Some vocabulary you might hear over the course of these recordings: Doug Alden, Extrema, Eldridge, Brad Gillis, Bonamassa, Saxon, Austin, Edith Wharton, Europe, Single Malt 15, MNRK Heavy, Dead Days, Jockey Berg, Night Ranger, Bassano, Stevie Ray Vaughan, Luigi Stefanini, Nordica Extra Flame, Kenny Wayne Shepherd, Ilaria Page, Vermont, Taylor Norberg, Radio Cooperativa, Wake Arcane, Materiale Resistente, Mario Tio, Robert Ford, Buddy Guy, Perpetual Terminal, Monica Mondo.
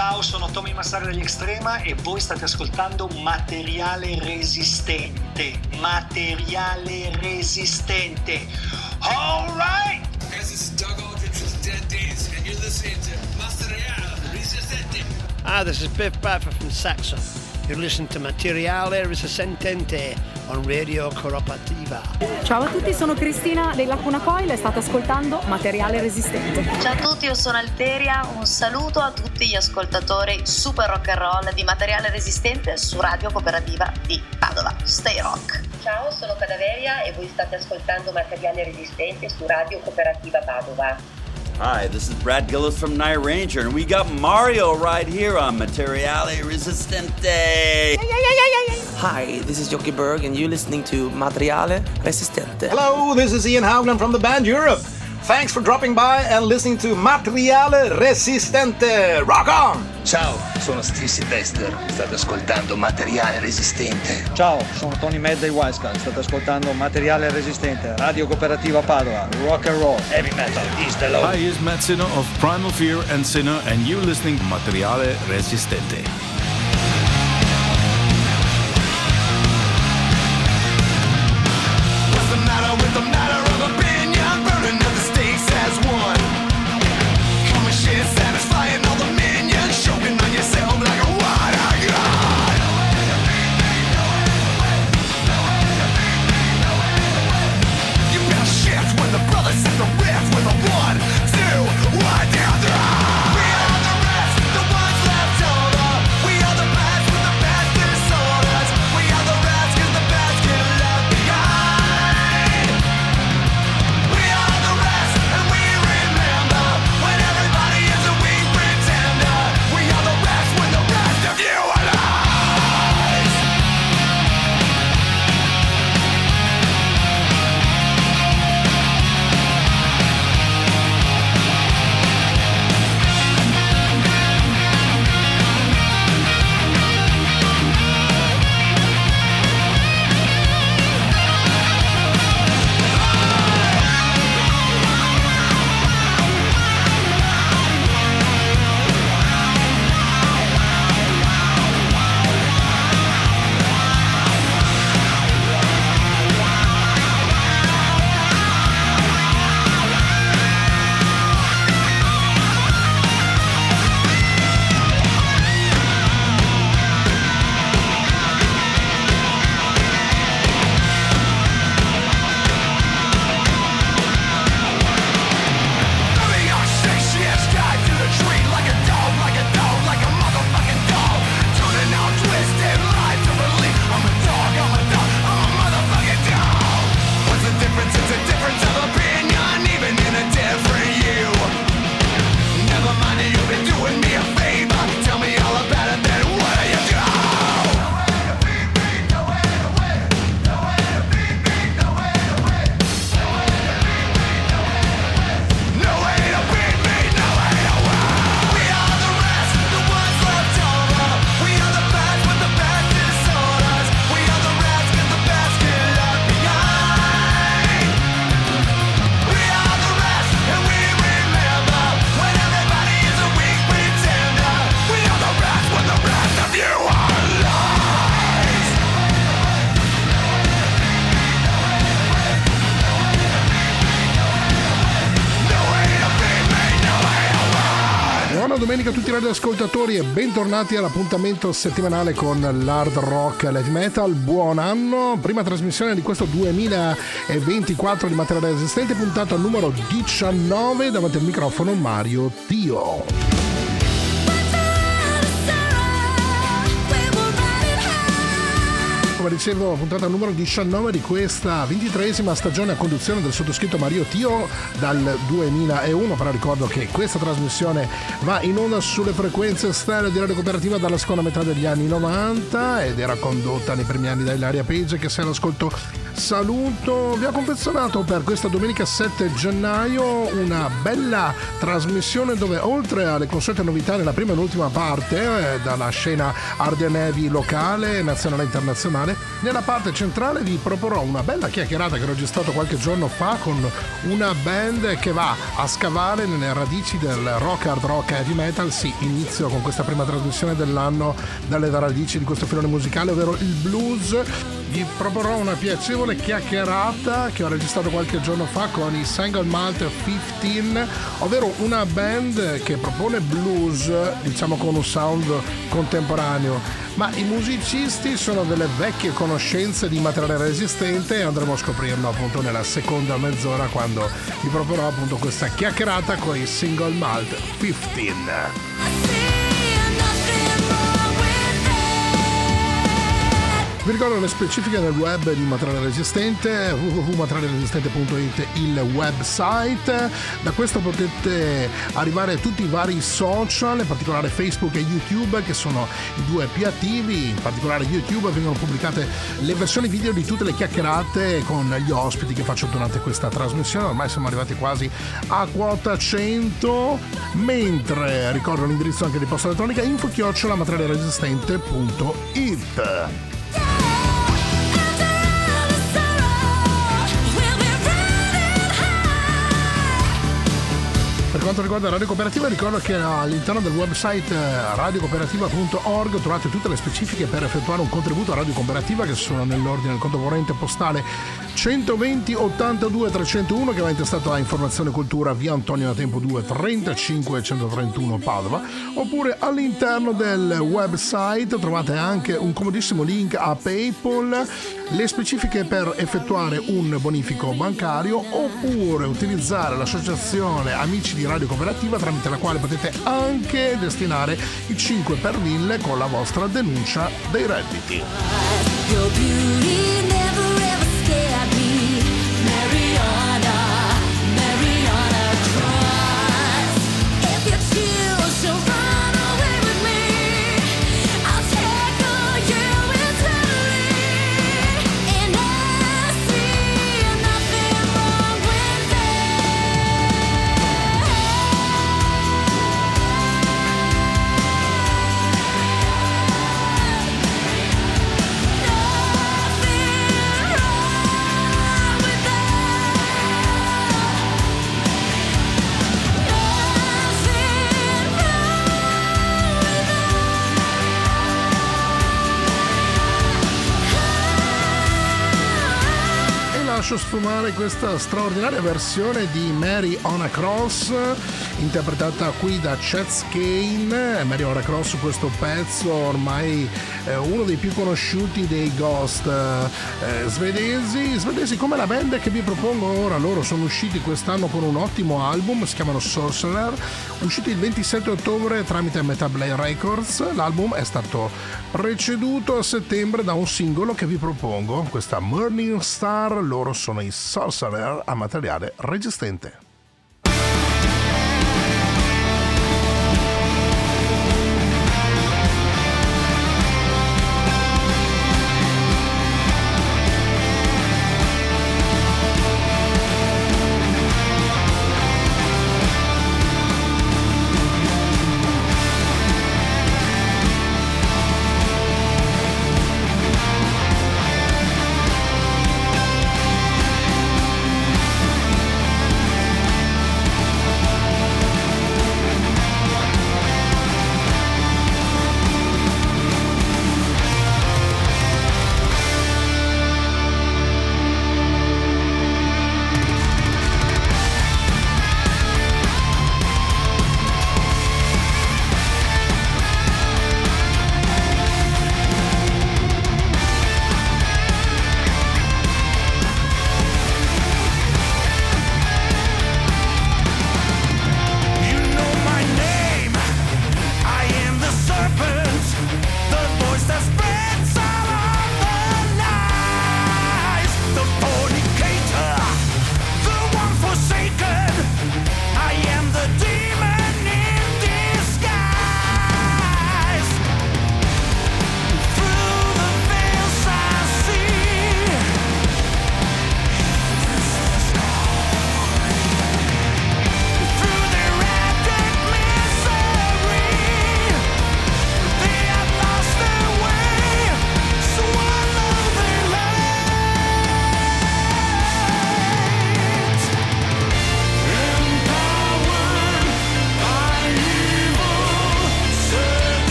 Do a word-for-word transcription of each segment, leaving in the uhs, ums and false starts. Ciao, sono Tommy Massaro degli Extrema e voi state ascoltando Materiale Resistente. Materiale Resistente. All right! This is Doug Alden from Dead Days and you're listening to Materiale Resistente. Hi, this is Biff Baffer from Saxon. You're listening to Materiale Resistente on Radio Cooperativa. Ciao a tutti, sono Cristina della Cuna Coil e state ascoltando Materiale Resistente. Ciao a tutti, io sono Alteria, un saluto a tutti gli ascoltatori super rock and roll di Materiale Resistente su Radio Cooperativa di Padova. Stay rock! Ciao, sono Cadaveria e voi state ascoltando Materiale Resistente su Radio Cooperativa Padova. Hi, this is Brad Gillis from Night Ranger and we got Mario right here on Materiale Resistente. Hi, this is Jockey Berg and you're listening to Materiale Resistente. Hello, this is Ian Haugland from the band Europe. Thanks for dropping by and listening to Materiale Resistente. Rock on! Ciao, sono Steve Sylvester, state ascoltando Materiale Resistente. Ciao, sono Tony Med dei Wisecat, state ascoltando Materiale Resistente, Radio Cooperativa Padova, rock and roll, heavy metal is the law. Hi, here's Matt Sinner of Primal Fear and Sinner and you're listening to Materiale Resistente. Domenica a tutti i radioascoltatori e bentornati all'appuntamento settimanale con l'hard rock e l'heavy metal. Buon anno, prima trasmissione di questo duemilaventiquattro di Materiale Resistente, puntata numero diciannove. Davanti al microfono Mario Tio. Come dicevo, puntata numero diciannove di questa ventitreesima stagione a conduzione del sottoscritto Mario Tio dal duemilauno, però ricordo che questa trasmissione va in onda sulle frequenze stereo di Radio Cooperativa dalla seconda metà degli anni novanta ed era condotta nei primi anni da Ilaria Page, che se all'ascolto saluto, vi ha confezionato per questa domenica sette gennaio una bella trasmissione dove, oltre alle consuete novità nella prima e l'ultima parte, eh, dalla scena hard and heavy locale, nazionale e internazionale, nella parte centrale vi proporrò una bella chiacchierata che ho registrato qualche giorno fa con una band che va a scavare nelle radici del rock, hard rock, heavy metal. Sì, inizio con questa prima trasmissione dell'anno dalle radici di questo filone musicale, ovvero il blues. Vi proporrò una piacevole chiacchierata che ho registrato qualche giorno fa con i Single Malt quindici, ovvero una band che propone blues, diciamo con un sound contemporaneo, ma i musicisti sono delle vecchie conoscenze di materiale resistente, e andremo a scoprirlo appunto nella seconda mezz'ora, quando vi proporrò appunto questa chiacchierata con i Single Malt quindici. Vi ricordo le specifiche del web di Materiale Resistente, w w w punto materiale resistente punto i t il website. Da questo potete arrivare a tutti i vari social, in particolare Facebook e YouTube, che sono i due più attivi. In particolare YouTube vengono pubblicate le versioni video di tutte le chiacchierate con gli ospiti che faccio durante questa trasmissione. Ormai siamo arrivati quasi a quota cento, mentre ricordo l'indirizzo anche di posta elettronica info chiocciola materiale resistente punto i t. Per quanto riguarda Radio Cooperativa, ricordo che all'interno del website radio cooperativa punto org trovate tutte le specifiche per effettuare un contributo a Radio Cooperativa, che sono nell'ordine del conto corrente postale centoventi ottantadue trecentouno, che va intestato a Informazione Cultura, via Antonio da Tempo due, trentacinque centotrentuno Padova. Oppure all'interno del website trovate anche un comodissimo link a PayPal, le specifiche per effettuare un bonifico bancario, oppure utilizzare l'associazione Amici di Radio Cooperativa, tramite la quale potete anche destinare i cinque per mille con la vostra denuncia dei redditi. Sfumare questa straordinaria versione di Mary on a Cross, interpretata qui da Chet Kane. Mary on a Cross, questo pezzo ormai eh, uno dei più conosciuti dei Ghost eh, svedesi, svedesi come la band che vi propongo ora. Loro sono usciti quest'anno con un ottimo album, si chiamano Sorcerer, usciti il ventisette ottobre tramite Metal Blade Records. L'album è stato preceduto a settembre da un singolo che vi propongo, questa Morning Star. Loro sono i Sorcerer a Materiale Resistente.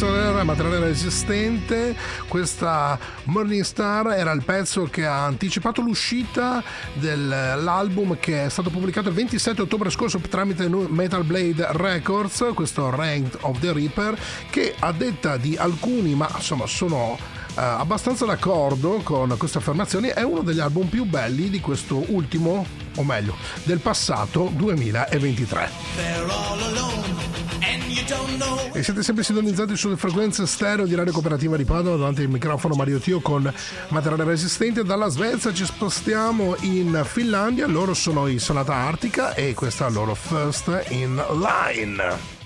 Sorcerer, materiale resistente. Questa Morning Star era il pezzo che ha anticipato l'uscita dell'album che è stato pubblicato il ventisette ottobre scorso tramite Metal Blade Records, questo Ranked of the Reaper, che a detta di alcuni, ma insomma sono Uh, abbastanza d'accordo con queste affermazioni, è uno degli album più belli di questo ultimo, o meglio, del passato duemilaventitré. E siete sempre sintonizzati sulle frequenze stereo di Radio Cooperativa di Padova, davanti al microfono Mario Tio con materiale resistente. Dalla Svezia ci spostiamo in Finlandia, loro sono i Sonata Artica e questa è loro First in Line.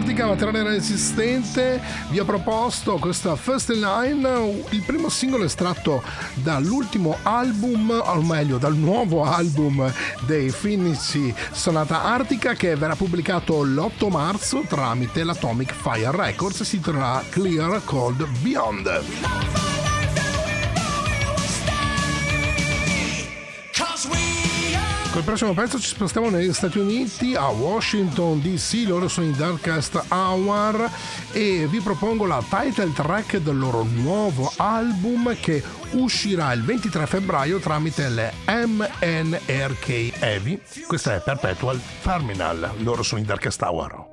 Antartica, materiale resistente. Vi ho proposto questa First in Line, il primo singolo estratto dall'ultimo album, o meglio dal nuovo album dei Finnici Sonata Artica, che verrà pubblicato l'otto marzo tramite l'Atomic Fire Records. Si troverà Clear Cold Beyond. Col prossimo pezzo ci spostiamo negli Stati Uniti, a Washington D C. Loro sono in Darkest Hour e vi propongo la title track del loro nuovo album che uscirà il ventitré febbraio tramite le M N R K Heavy. Questa è Perpetual Terminal. Loro sono in Darkest Hour.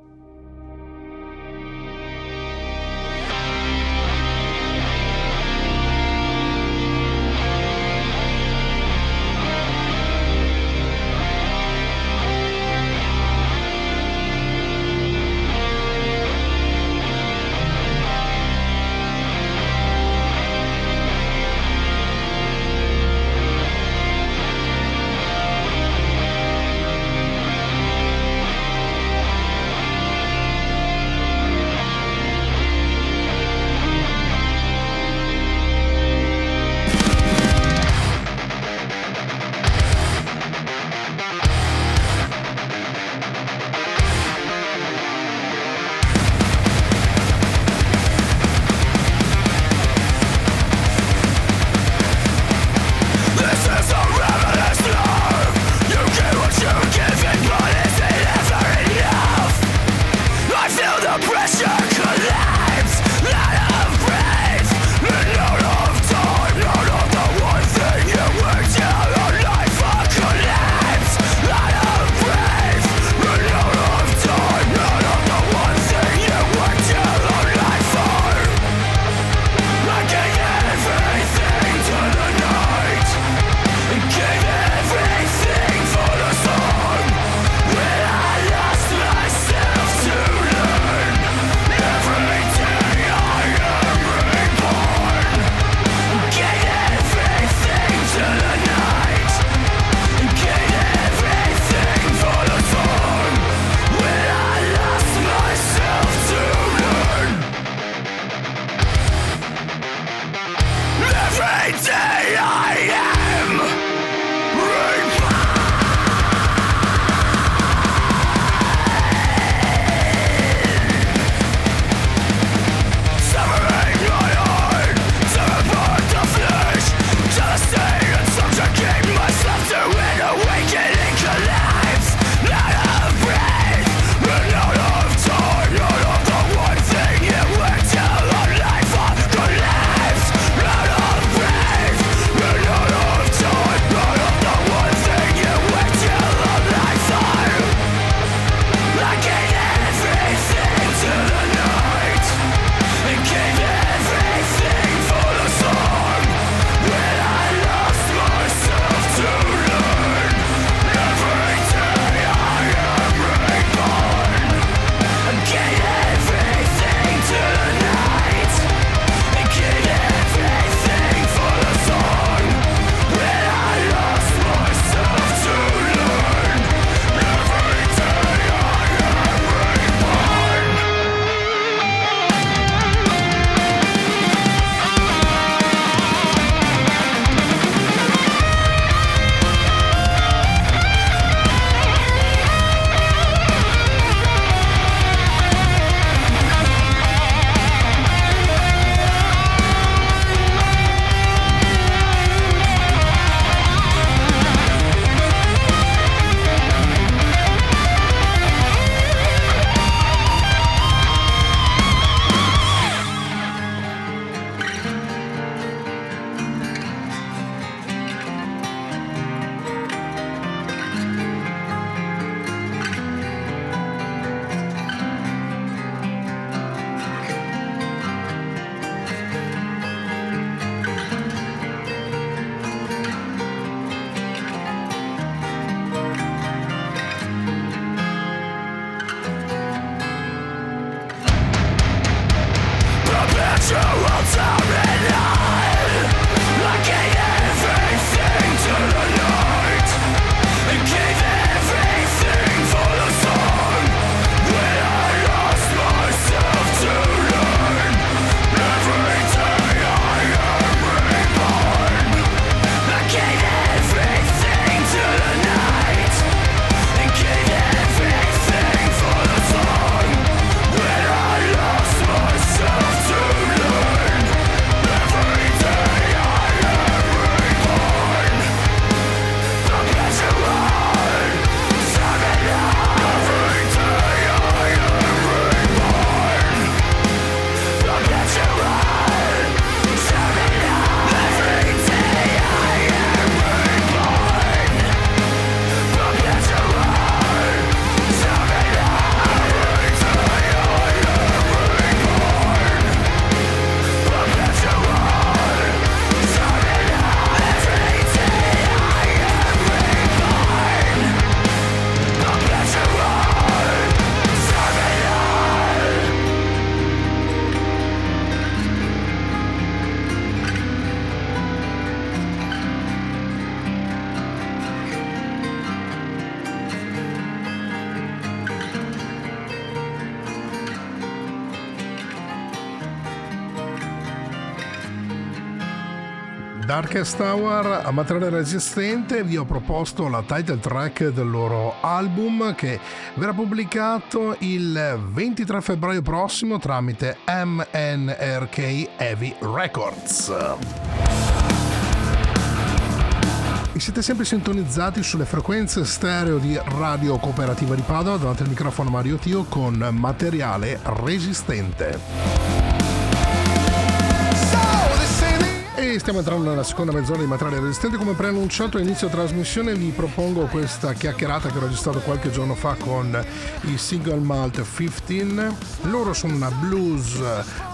Darkest Hour, a materiale resistente vi ho proposto la title track del loro album che verrà pubblicato il ventitré febbraio prossimo tramite M N R K Heavy Records. E siete sempre sintonizzati sulle frequenze stereo di Radio Cooperativa di Padova, davanti al microfono Mario Tio con materiale resistente. E stiamo entrando nella seconda mezz'ora di materiale resistente. Come preannunciato all'inizio della trasmissione vi propongo questa chiacchierata che ho registrato qualche giorno fa con i Single Malt quindici. Loro sono una blues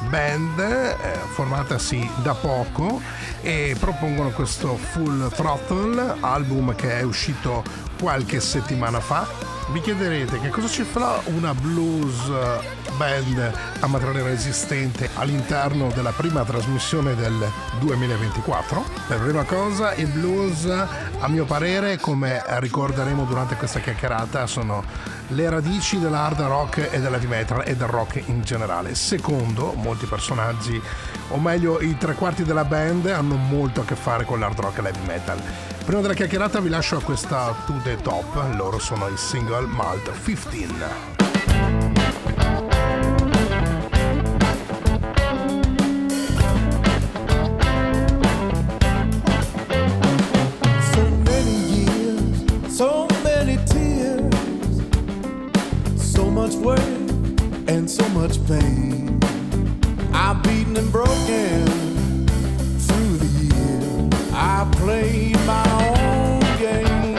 band eh, formatasi da poco e propongono questo Full Throttle, album che è uscito qualche settimana fa. Vi chiederete che cosa ci farà una blues band a materiale resistente all'interno della prima trasmissione del duemilaventiquattro. Per prima cosa, il blues, a mio parere, come ricorderemo durante questa chiacchierata, sono le radici dell'hard rock e dell'heavy metal e del rock in generale. Secondo, molti personaggi, o meglio i tre quarti della band, hanno molto a che fare con l'hard rock e l'heavy metal. Prima della chiacchierata vi lascio a questa To The Top, loro sono i Single Malt quindici. Pain. I've beaten and broken through the years. I played my own game.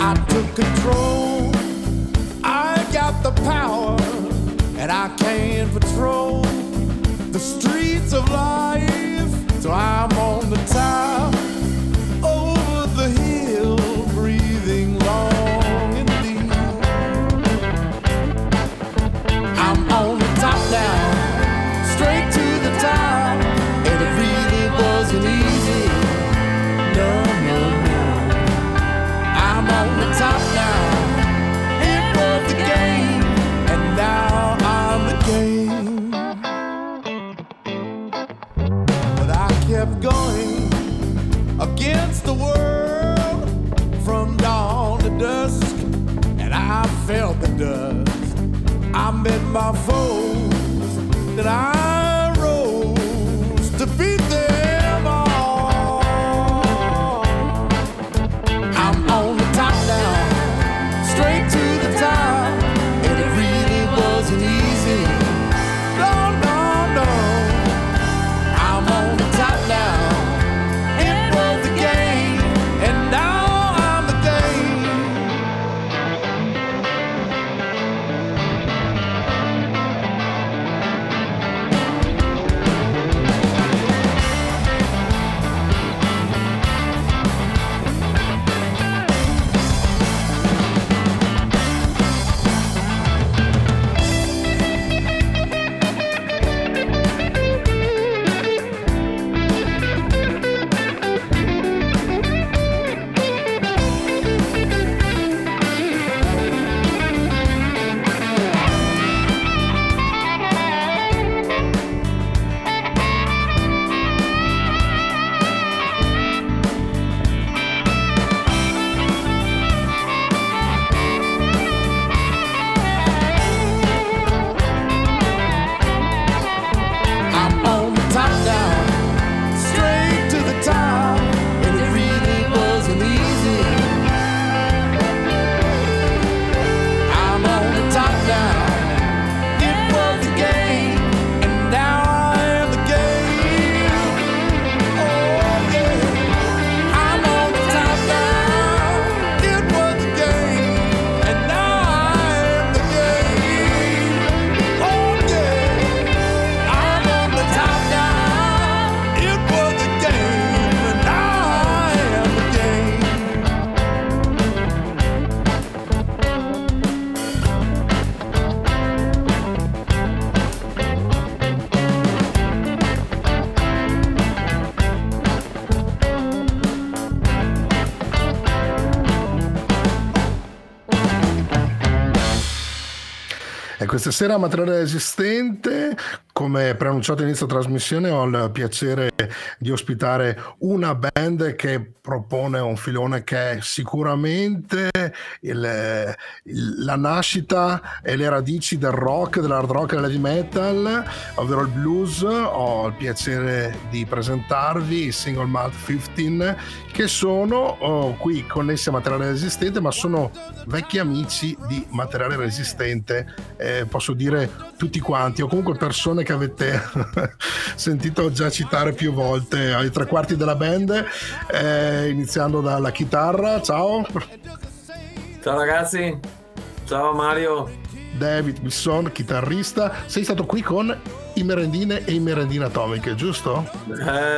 I took control. I got the power, and I can patrol the streets of life. So I'm on the top, over the hill, breathing long. Down, straight to the top, and it really wasn't easy. No, no, no. I'm on the top now. It was the game, and now I'm the game. But I kept going against the world from dawn to dusk, and I felt the dust. I met my foes. That I rose to beat them all. I'm on the top now, straight to the top, and it really wasn't easy. No, no, no. I'm on the top now. It was the game, and now I'm the game. Questa sera materiale resistente come preannunciato all'inizio trasmissione, ho il piacere di ospitare una band che propone un filone che è sicuramente il, il, la nascita e le radici del rock, dell'hard rock e dell'heavy metal, ovvero il blues. Ho il piacere di presentarvi i Single Malt quindici, che sono oh, qui connessi a materiale resistente, ma sono vecchi amici di materiale resistente, eh, posso dire tutti quanti, o comunque persone che avete sentito già citare più volte ai tre quarti della band, eh, iniziando dalla chitarra. Ciao ciao ragazzi, ciao Mario. David Wilson, chitarrista, sei stato qui con i Merendine e i Merendine Atomiche, giusto?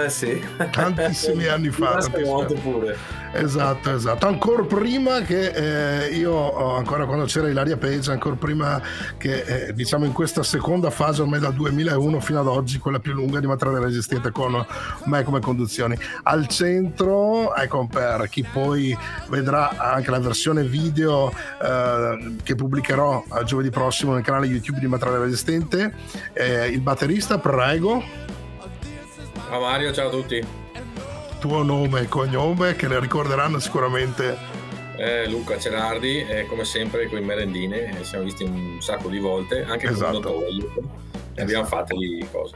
Eh sì, tantissimi anni fa. Tantissimi. Pure. Esatto, esatto. Ancora prima che eh, io, ancora quando c'era Ilaria Page, ancora prima che eh, diciamo in questa seconda fase, ormai dal duemilauno fino ad oggi, quella più lunga di materiale resistente con me come conduzioni. Al centro, ecco, per chi poi vedrà anche la versione video eh, che pubblicherò a giovedì prossimo nel canale YouTube di Materiale Resistente, eh, il batterista, prego. Ciao Mario, ciao a tutti. Tuo nome e cognome che ne ricorderanno sicuramente. eh, Luca Cerardi, eh, come sempre con i Merendine, eh, siamo visti un sacco di volte anche esatto. con Notovriet, esatto. abbiamo fatto lì cose.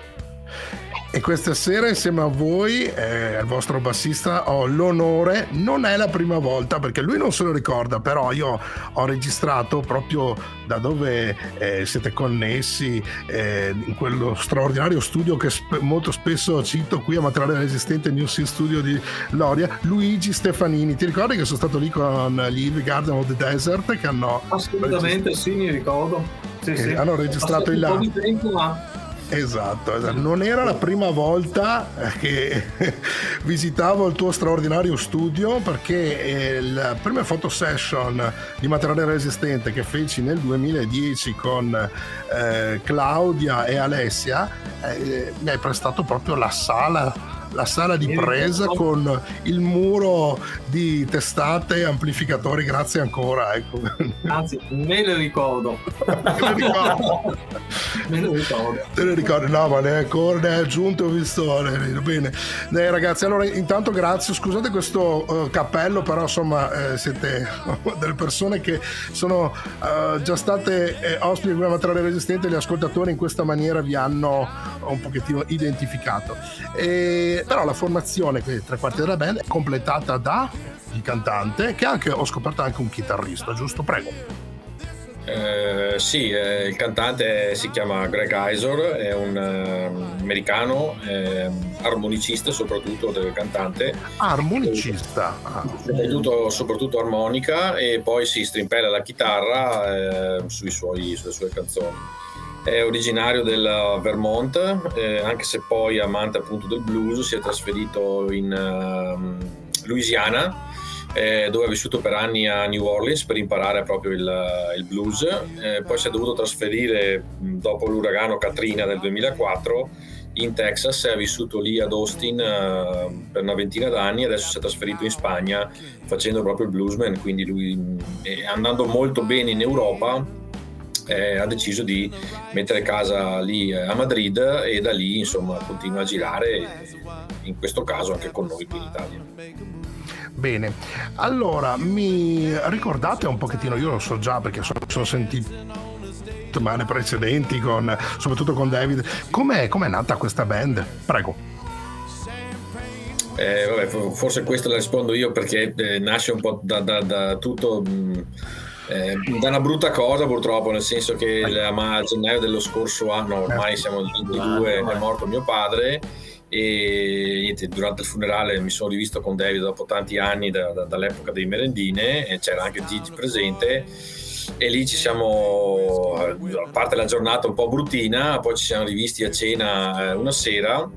E questa sera insieme a voi, eh, al vostro bassista, ho l'onore, non è la prima volta perché lui non se lo ricorda, però io ho registrato proprio da dove eh, siete connessi, eh, in quello straordinario studio che sp- molto spesso cito qui a Materiale Resistente, News in Studio di Loria, Luigi Stefanini. Ti ricordi che sono stato lì con gli Evil Garden of the Desert, che hanno assolutamente registrato... sì mi ricordo sì, eh, sì. hanno registrato il là un po' di tempo, ma... Esatto, esatto, non era la prima volta che visitavo il tuo straordinario studio, perché la prima photo session di Materiale Resistente che feci nel duemiladieci con eh, Claudia e Alessia, eh, mi hai prestato proprio la sala la sala di presa con il muro di testate e amplificatori. Grazie ancora, ecco. Anzi, me le ricordo. me, ricordo. me le ricordo. Te le ricordo, no, ma ne è ancora, ne è aggiunto, ho visto. Bene. Dai, ragazzi, allora intanto grazie, scusate questo uh, cappello, però insomma eh, siete delle persone che sono uh, già state eh, ospiti di Materiale Resistente, gli ascoltatori in questa maniera vi hanno un pochettino identificato. E però la formazione, quindi tre quarti della band, è completata da il cantante, che anche ho scoperto anche un chitarrista, giusto? Prego. Eh, sì, eh, il cantante si chiama Greg Izor, è un eh, americano, eh, armonicista soprattutto del cantante. Ah, armonicista? Ah. Soprattutto, soprattutto armonica, e poi si strimpella la chitarra eh, sui suoi, sulle sue canzoni. È originario del Vermont, eh, anche se poi amante appunto del blues, si è trasferito in uh, Louisiana, eh, dove ha vissuto per anni a New Orleans per imparare proprio il, il blues. Eh, poi si è dovuto trasferire dopo l'uragano Katrina del duemilaquattro in Texas, ha vissuto lì ad Austin uh, per una ventina d'anni, adesso si è trasferito in Spagna facendo proprio il bluesman, quindi lui eh, andando molto bene in Europa. Eh, ha deciso di mettere casa lì a Madrid, e da lì insomma continua a girare, in questo caso anche con noi qui in Italia. Bene, allora mi ricordate un pochettino, io lo so già perché sono, sono sentito male precedenti con, soprattutto con David, com'è, com'è nata questa band? Prego. Eh, vabbè, forse questo la rispondo io perché eh, nasce un po' da, da, da tutto mh, Eh, da una brutta cosa purtroppo, nel senso che la, ma, a gennaio dello scorso anno, ormai siamo nel ventidue, è morto mio padre, e niente, durante il funerale mi sono rivisto con David dopo tanti anni da, da, dall'epoca dei Merendine, e c'era anche Gigi presente, e lì ci siamo, a parte la giornata un po' bruttina, poi ci siamo rivisti a cena una sera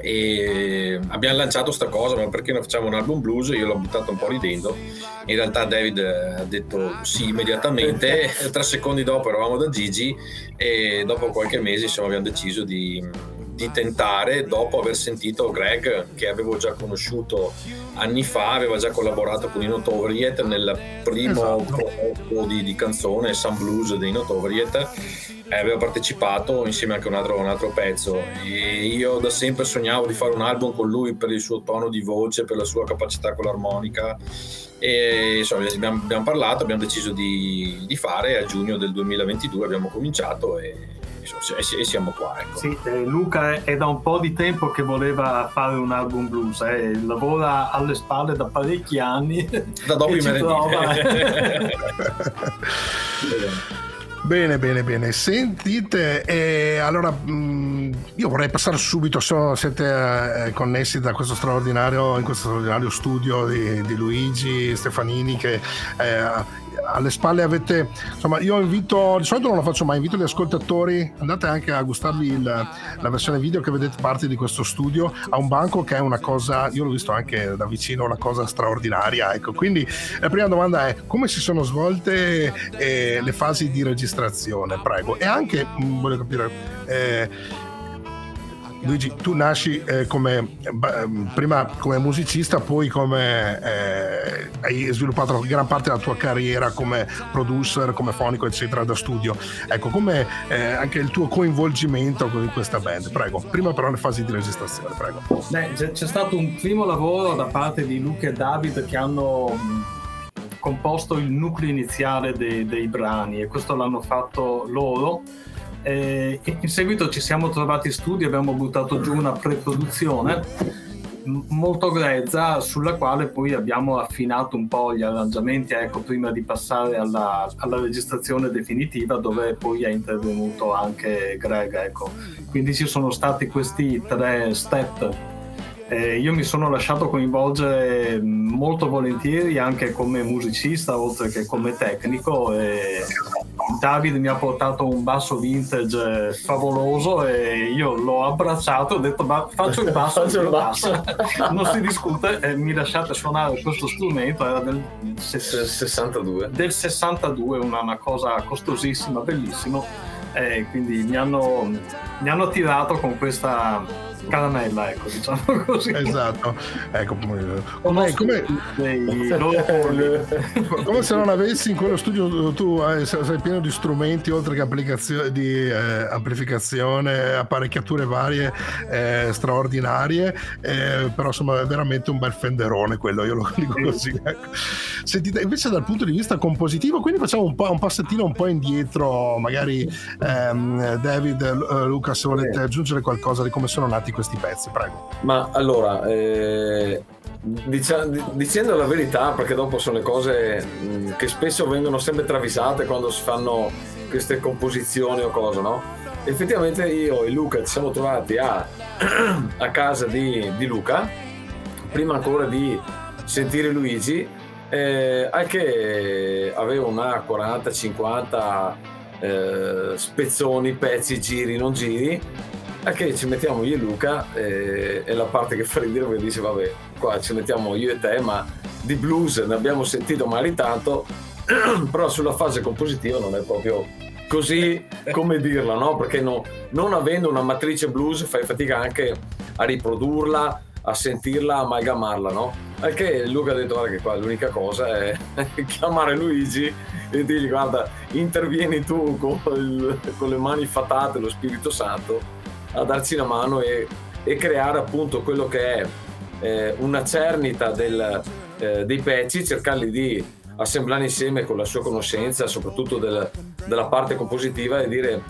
e abbiamo lanciato sta cosa, ma perché non facciamo un album blues? Io l'ho buttato un po' ridendo, in realtà David ha detto sì immediatamente, tre secondi dopo eravamo da Gigi, e dopo qualche mese insomma abbiamo deciso di, di tentare, dopo aver sentito Greg, che avevo già conosciuto anni fa, aveva già collaborato con i Notovriet nel primo esatto. prodotto di, di canzone Sun Blues dei Notovriet. eh, avevo partecipato insieme anche a un altro, un altro pezzo, e io da sempre sognavo di fare un album con lui per il suo tono di voce, per la sua capacità con l'armonica, e insomma abbiamo, abbiamo parlato, abbiamo deciso di, di fare, a giugno del duemilaventidue abbiamo cominciato e e siamo qua, ecco. Sì, eh, Luca è da un po' di tempo che voleva fare un album blues, eh. Lavora alle spalle da parecchi anni, da dopo i Merendine. Bene, bene, bene. Sentite, eh, allora mh, io vorrei passare subito, so, siete eh, connessi da questo straordinario, in questo straordinario studio di, di Luigi Stefanini, che eh, alle spalle avete, insomma, io invito, di solito non lo faccio mai, invito gli ascoltatori, andate anche a gustarvi il, la versione video che vedete parte di questo studio, a un banco che è una cosa, io l'ho visto anche da vicino, una cosa straordinaria, ecco. Quindi la prima domanda è: come si sono svolte eh, le fasi di registrazione, prego? E anche mh, voglio capire, eh, Luigi, tu nasci eh, come eh, prima come musicista, poi come eh, hai sviluppato gran parte della tua carriera come producer, come fonico, eccetera, da studio. Ecco, come eh, anche il tuo coinvolgimento in questa band, prego. Prima però le fasi di registrazione, prego. Beh, c'è stato un primo lavoro da parte di Luca e David che hanno composto il nucleo iniziale dei, dei brani, e questo l'hanno fatto loro. E in seguito ci siamo trovati in studio, abbiamo buttato giù una preproduzione molto grezza, sulla quale poi abbiamo affinato un po' gli arrangiamenti, ecco, prima di passare alla, alla registrazione definitiva, dove poi è intervenuto anche Greg, ecco. Quindi ci sono stati questi tre step. Eh, io mi sono lasciato coinvolgere molto volentieri anche come musicista oltre che come tecnico, e David mi ha portato un basso vintage favoloso e io l'ho abbracciato e ho detto: ma faccio il basso, faccio il basso. Non si discute, eh, mi lasciate suonare questo strumento, era del sessantadue, del sessantadue, una, una cosa costosissima, bellissima, eh, quindi mi hanno, mi hanno attirato con questa caramella, ecco, diciamo così. Esatto, ecco, come, come, come se non avessi in quello studio, tu sei pieno di strumenti oltre che applicazioni di eh, amplificazione, apparecchiature varie eh, straordinarie, eh, però insomma è veramente un bel fenderone quello, io lo dico così, ecco. Sentite, invece dal punto di vista compositivo, quindi facciamo un, po', un passettino un po' indietro, magari ehm, David, Luca, se volete aggiungere qualcosa di come sono nati questi pezzi, prego. Ma allora, eh, dicia, dicendo la verità, perché dopo sono le cose mh, che spesso vengono sempre travisate quando si fanno queste composizioni o cose, no? Effettivamente io e Luca ci siamo trovati a, a casa di, di Luca, prima ancora di sentire Luigi, eh, anche avevo una quaranta cinquanta eh, spezzoni, pezzi, giri, non giri, che ci mettiamo io e Luca, eh, è la parte che fa ridere, perché dice: vabbè, qua ci mettiamo io e te, ma di blues ne abbiamo sentito magari tanto, però sulla fase compositiva non è proprio così, come dirla, no? Perché no, non avendo una matrice blues fai fatica anche a riprodurla, a sentirla, a amalgamarla, no? Perché Luca ha detto: guarda che qua l'unica cosa è chiamare Luigi e dirgli: guarda, intervieni tu con, il, con le mani fatate, lo Spirito Santo, a darci una mano e, e creare appunto quello che è eh, una cernita del, eh, dei pezzi, cercarli di assemblare insieme con la sua conoscenza, soprattutto del, della parte compositiva, e dire: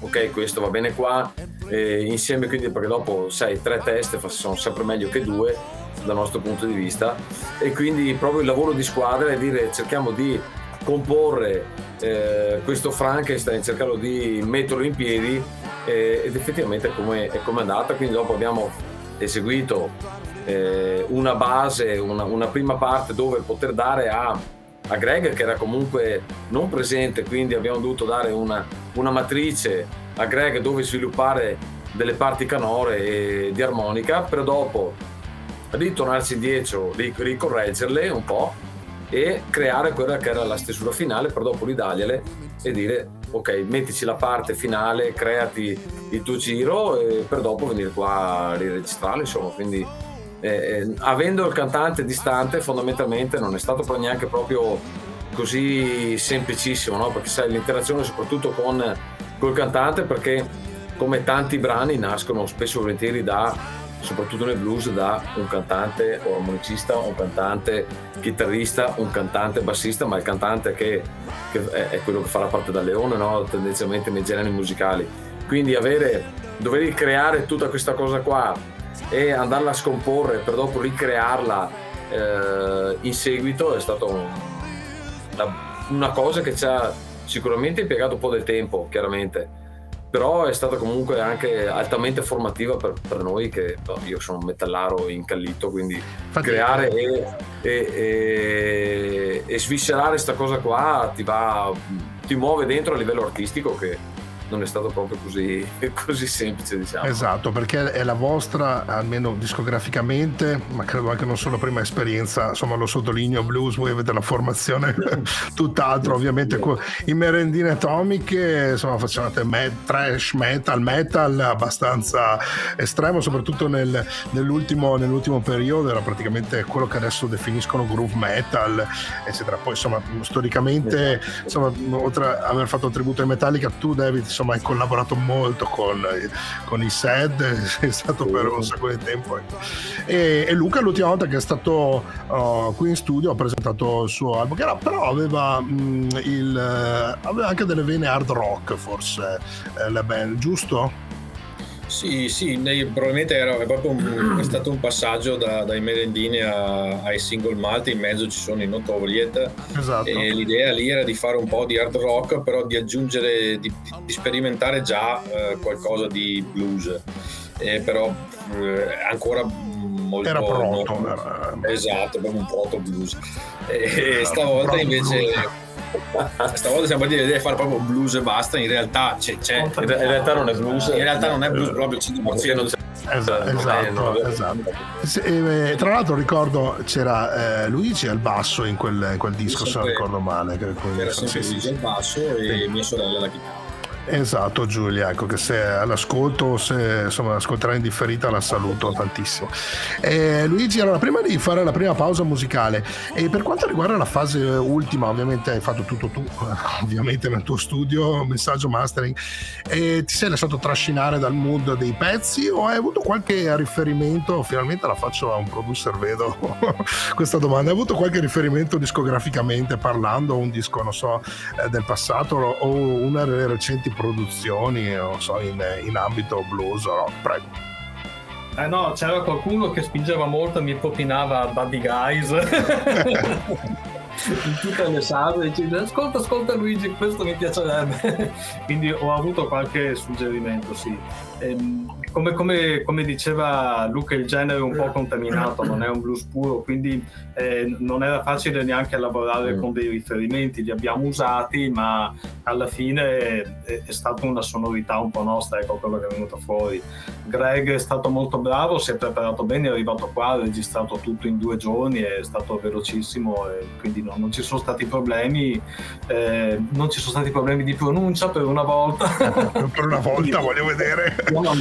ok, questo va bene qua, eh, insieme, quindi, perché dopo sai, tre teste sono sempre meglio che due dal nostro punto di vista, e quindi proprio il lavoro di squadra è dire: cerchiamo di comporre eh, questo Frankenstein, cercarlo di metterlo in piedi, eh, ed effettivamente è come è come andata. Quindi dopo abbiamo eseguito eh, una base, una, una prima parte dove poter dare a, a Greg, che era comunque non presente, quindi abbiamo dovuto dare una, una matrice a Greg dove sviluppare delle parti canore e di armonica, per dopo ritornarci dietro, ric- ricorreggerle un po' e creare quella che era la stesura finale, per dopo ridargliele e dire: ok, mettici la parte finale, creati il tuo giro, e per dopo venire qua a riregistrarlo, insomma. Quindi eh, eh, avendo il cantante distante, fondamentalmente non è stato poi neanche proprio così semplicissimo, no? Perché sai, l'interazione soprattutto con col cantante, perché come tanti brani nascono spesso e volentieri da, soprattutto nel blues, da un cantante o armonicista, un cantante chitarrista, un cantante bassista, ma il cantante che, che è quello che fa la parte da leone, no? Tendenzialmente nei generi musicali. Quindi avere, dover creare tutta questa cosa qua e andarla a scomporre per dopo ricrearla eh, in seguito è stata un, una cosa che ci ha sicuramente impiegato un po' del tempo, chiaramente, però è stata comunque anche altamente formativa per, per noi, che io sono un metallaro incallito, quindi Fatica. creare e, e, e, e sviscerare questa cosa qua ti va, ti muove dentro a livello artistico, che non è stato proprio così, così semplice, diciamo. Esatto, perché è la vostra, almeno discograficamente, ma credo anche non solo prima esperienza, insomma lo sottolineo, blues, voi avete la formazione tutt'altro, ovviamente in Merendine Atomiche, insomma facevate met, trash metal, metal abbastanza estremo, soprattutto nel, nell'ultimo, nell'ultimo periodo era praticamente quello che adesso definiscono groove metal, eccetera. Poi insomma storicamente, insomma, oltre a aver fatto un tributo ai Metallica, tu David insomma hai collaborato molto con, con i Sad, è stato per un sacco di tempo, e, e Luca l'ultima volta che è stato uh, qui in studio ha presentato il suo album, che era, però aveva mh, il uh, aveva anche delle vene hard rock, forse eh, la band, giusto? Sì, sì, nei, probabilmente era proprio un, è stato un passaggio da, dai Merendine a, ai Single Malt, in mezzo ci sono i Notovriet. Esatto. E l'idea lì era di fare un po' di hard rock, però di aggiungere, di, di sperimentare già eh, qualcosa di blues, eh, però eh, ancora molto... Era pronto. No, era... Esatto, proprio un proto blues. E, stavolta invece... Blues. Stavolta siamo partiti l'idea di fare proprio blues e basta, in realtà c'è, c'è. In realtà non è blues, in realtà non è blues proprio cento per cento. Esatto, esatto, esatto. E, tra l'altro ricordo c'era eh, Luigi al basso in quel, in quel disco, se non ricordo male, c'era sempre Luigi al basso e mia sorella alla chitarra. Esatto, Giulia, ecco, che se all'ascolto, se insomma ascolterà in differita, la saluto tantissimo. Eh, Luigi, allora prima di fare la prima pausa musicale, e per quanto riguarda la fase ultima, ovviamente hai fatto tutto tu, ovviamente nel tuo studio, messaggio, mastering, e ti sei lasciato trascinare dal mood dei pezzi o hai avuto qualche riferimento, finalmente la faccio a un producer, vedo questa domanda, hai avuto qualche riferimento discograficamente parlando, un disco, non so, del passato o una delle recenti produzioni, non so, in, in ambito blues o rock? Prego. Eh no, c'era qualcuno che spingeva molto e mi propinava Buddy Guy in tutte le sale, diceva ascolta, ascolta Luigi, questo mi piacerebbe. Quindi ho avuto qualche suggerimento, sì. Ehm, come, come, come diceva Luca, il genere è un po' contaminato, non è un blues puro, quindi eh, non era facile neanche lavorare mm. con dei riferimenti, li abbiamo usati, ma alla fine è, è stata una sonorità un po' nostra, ecco quello che è venuto fuori. Greg è stato molto bravo, si è preparato bene, è arrivato qua, ha registrato tutto in due giorni, è stato velocissimo, e quindi no, non ci sono stati problemi, eh, non ci sono stati problemi di pronuncia per una volta. Per una volta voglio vedere. No,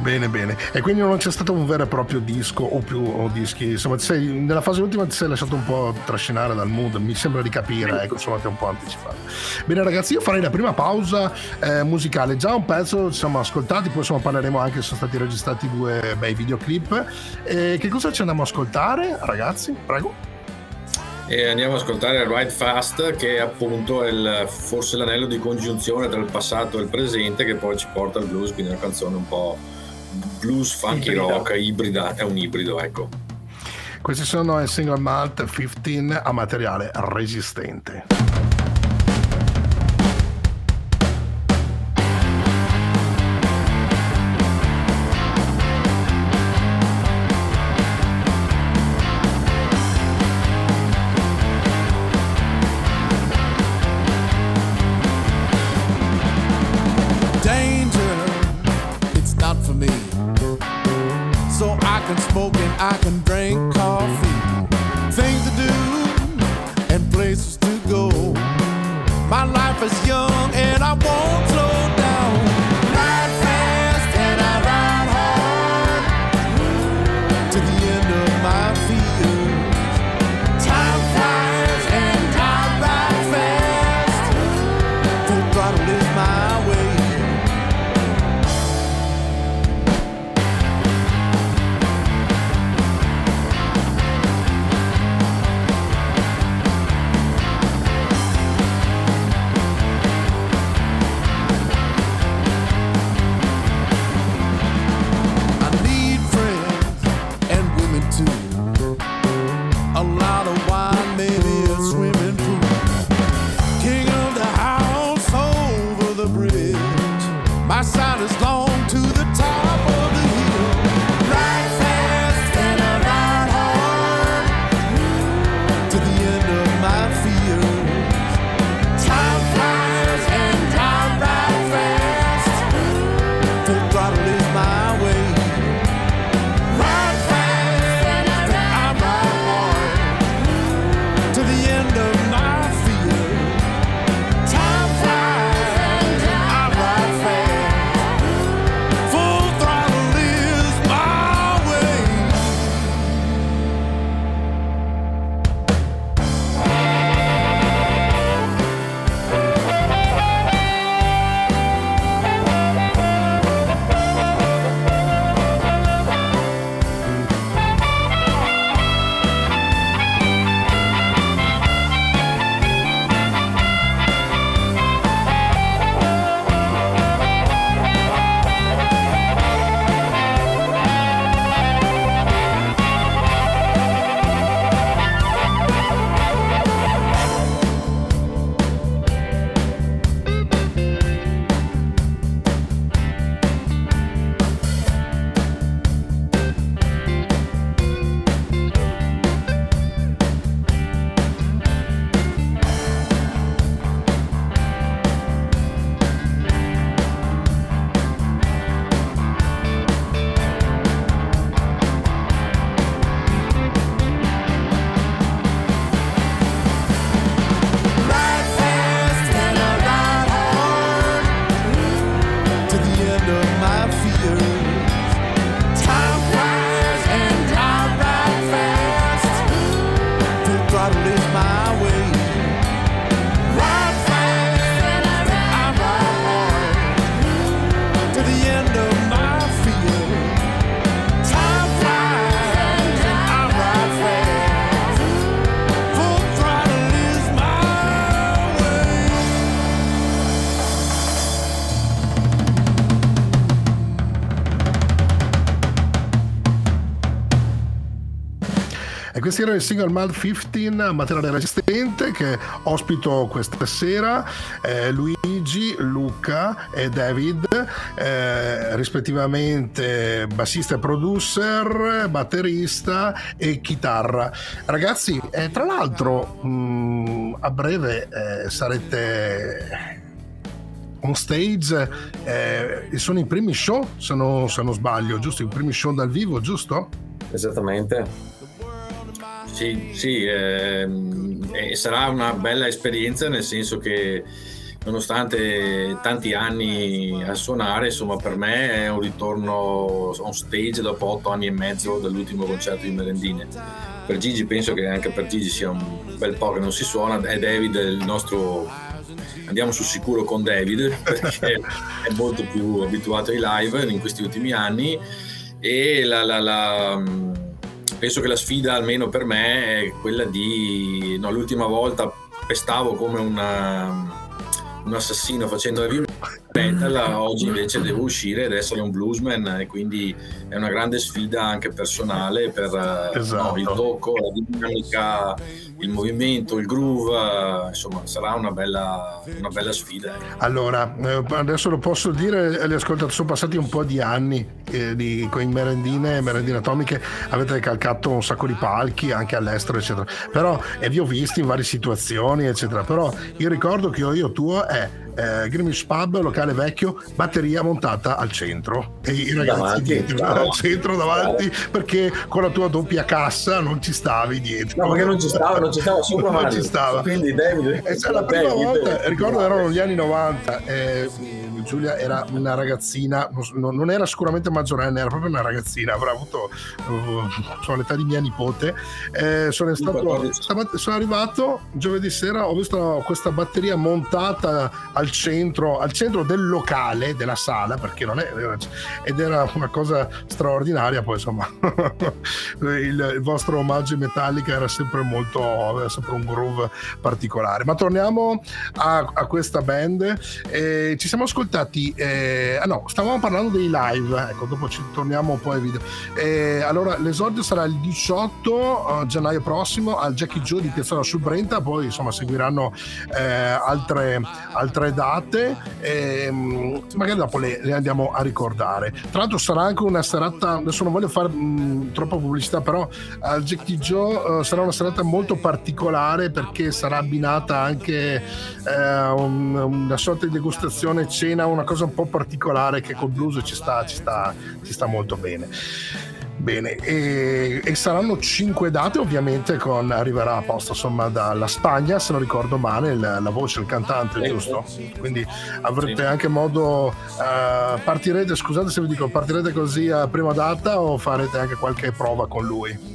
bene, bene. E quindi non c'è stato un vero e proprio disco o più o dischi, insomma sei, nella fase ultima ti sei lasciato un po' trascinare dal mood, mi sembra di capire, ecco, insomma ti ho un po' anticipato. Bene ragazzi, io farei la prima pausa eh, musicale, già un pezzo ci siamo ascoltati, poi insomma parleremo anche, sono stati registrati due bei videoclip, eh, che cosa ci andiamo a ascoltare ragazzi? Prego. E andiamo ad ascoltare Ride Fast, che è appunto il, forse l'anello di congiunzione tra il passato e il presente, che poi ci porta al blues, quindi è una canzone un po' blues, funky ibrida. Rock, ibrida, è un ibrido, ecco. Questi sono i Single Malt quindici a materiale resistente. I can drink coffee, things to do and places to go. My life is young and I won't slow down. Ride fast and I ride hard to the end of my feet. Time flies and time rides fast. Questi erano il Single Malt quindici, materiale resistente, che ospito questa sera eh, Luigi, Luca e David, eh, rispettivamente bassista e producer, batterista e chitarra. Ragazzi, eh, tra l'altro mh, a breve eh, sarete on stage, eh, sono i primi show, se non, se non sbaglio, giusto? I primi show dal vivo, giusto? Esattamente. Sì, sì eh, eh, sarà una bella esperienza, nel senso che nonostante tanti anni a suonare, insomma, per me è un ritorno on stage dopo otto anni e mezzo dall'ultimo concerto di Merendine. Per Gigi, penso che anche per Gigi sia un bel po' che non si suona, e David è il nostro, andiamo sul sicuro con David perché è molto più abituato ai live in questi ultimi anni, e la... la, la penso che la sfida, almeno per me, è quella di... No, l'ultima volta pestavo come una... un assassino facendo heavy metal, oggi invece devo uscire ed essere un bluesman, e quindi è una grande sfida anche personale per esatto. no, il tocco, la dinamica, il movimento, il groove, insomma sarà una bella, una bella sfida. Allora, adesso lo posso dire agli ascoltatori, sono passati un po' di anni eh, di, con i Merendine, Merendine Atomiche, avete calcato un sacco di palchi anche all'estero eccetera, però, e vi ho visti in varie situazioni eccetera, però il ricordo che ho io tuo è Eh, Grimish Pub, locale vecchio, batteria montata al centro e i ragazzi davanti, dietro davanti, al centro davanti, davanti perché con la tua doppia cassa non ci stavi dietro. No, perché non ci stava, non ci stava sopra Mario, non ci stava. Quindi David, e cioè, la prima David, volta David, ricordo David. Erano gli anni novanta, eh, Giulia era una ragazzina, non, non era sicuramente maggiorenne, era proprio una ragazzina, avrà avuto uh, l'età di mia nipote, eh, sono, stato, sono arrivato giovedì sera, ho visto questa batteria montata al centro, al centro del locale, della sala, perché non è, ed era una cosa straordinaria. Poi insomma il, il vostro omaggio in Metallica era sempre molto, aveva sempre un groove particolare. Ma torniamo a, a questa band, eh, ci siamo ascoltati eh, ah no, stavamo parlando dei live, ecco, dopo ci torniamo un po' ai video. Eh, allora l'esordio sarà il diciotto uh, gennaio prossimo al Jackie Joe di Cassola sul Brenta, poi insomma seguiranno eh, altre altre date, e magari dopo le, le andiamo a ricordare. Tra l'altro sarà anche una serata, adesso non voglio fare mh, troppa pubblicità, però al Jackie Joe uh, sarà una serata molto particolare perché sarà abbinata anche uh, un, una sorta di degustazione cena una, una cosa un po' particolare che col blues ci sta, ci sta, ci sta molto bene. Bene, e, e saranno cinque date ovviamente, con arriverà apposta insomma dalla Spagna, se non ricordo male, la, la voce, il cantante, eh, giusto? Sì. Quindi avrete sì. anche modo, uh, partirete, scusate se vi dico, partirete così a prima data o farete anche qualche prova con lui?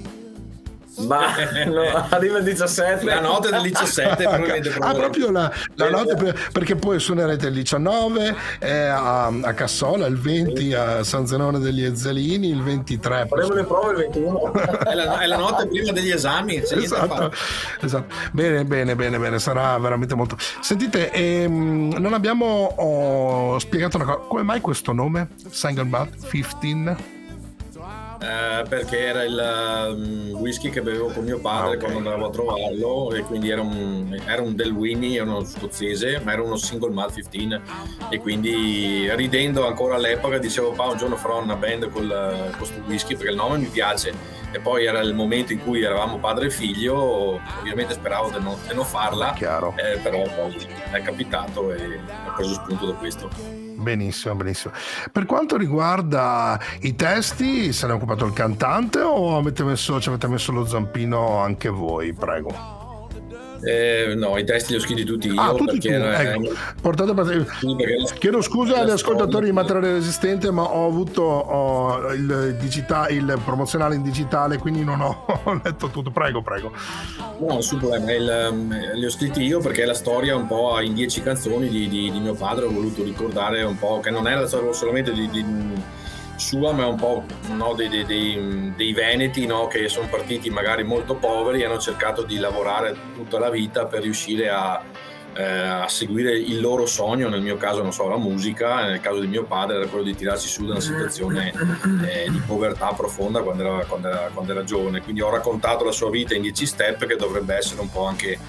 Ma no, arriva il diciassette, la notte del diciassette ah, proprio la, la notte per, perché poi suonerete il diciannove eh, a, a Cassola, il venti a San Zenone degli Ezzelini, il ventitré faremo le prove il ventuno è, la, è la notte prima degli esami, c'è esatto, esatto. Bene, bene, bene, bene, sarà veramente molto. Sentite, ehm, non abbiamo oh, spiegato una cosa, come mai questo nome Single Malt quindici? Eh, perché era il um, whisky che bevevo con mio padre, okay, quando andavo a trovarlo, e quindi era un, era un Del Winnie, era uno scozzese, ma era uno Single Malt quindici, e quindi ridendo ancora all'epoca dicevo pa, un giorno farò una band con questo whisky perché il nome mi piace, e poi era il momento in cui eravamo padre e figlio, ovviamente speravo di non, di non farla, eh, però poi è capitato e ho preso spunto da questo. Benissimo, benissimo. Per quanto riguarda i testi, se ne è occupato il cantante o avete messo, ci avete messo lo zampino anche voi? Prego. Eh, no, i testi li ho scritti tutti io. Ah, tutti perché tu. Era... Ecco. Portate per... sì, perché... Chiedo scusa agli ascoltatori di Materiale Resistente, ma ho avuto ho, il, digita... il promozionale in digitale, quindi non ho letto tutto. Prego, prego. No, nessun problema. Il, li ho scritti io perché è la storia un po' in dieci canzoni di, di, di mio padre. Ho voluto ricordare un po' che non era solamente di... di... sua, ma è un po', no, dei, dei, dei, dei veneti, no, che sono partiti magari molto poveri e hanno cercato di lavorare tutta la vita per riuscire a, eh, a seguire il loro sogno. Nel mio caso, non so, la musica, nel caso di mio padre era quello di tirarsi su da una situazione eh, di povertà profonda quando era, quando, era, quando era giovane. Quindi ho raccontato la sua vita in dieci step, che dovrebbe essere un po' anche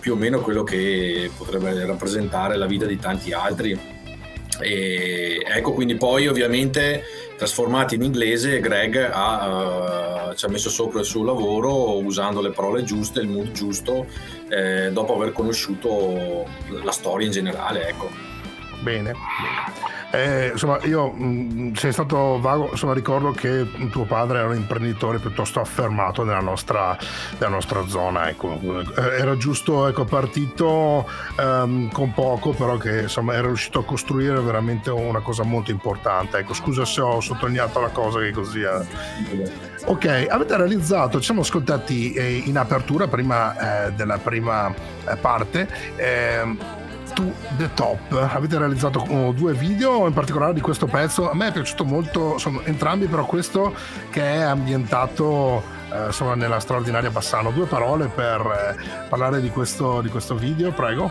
più o meno quello che potrebbe rappresentare la vita di tanti altri. E ecco, quindi poi ovviamente trasformati in inglese, Greg ha, uh, ci ha messo sopra il suo lavoro usando le parole giuste, il mood giusto, eh, dopo aver conosciuto la storia in generale, ecco. Bene, eh, insomma io mh, sei stato vago, insomma ricordo che tuo padre era un imprenditore piuttosto affermato nella nostra, nella nostra zona, ecco, era giusto, ecco, partito um, con poco, però che insomma era riuscito a costruire veramente una cosa molto importante, ecco, scusa se ho sottolineato la cosa che così è. Ok, avete realizzato, ci siamo ascoltati eh, in apertura prima eh, della prima parte eh, To the Top, avete realizzato due video in particolare di questo pezzo, a me è piaciuto molto, sono entrambi, però questo che è ambientato eh, insomma nella straordinaria Bassano. Due parole per eh, parlare di questo, di questo video, prego.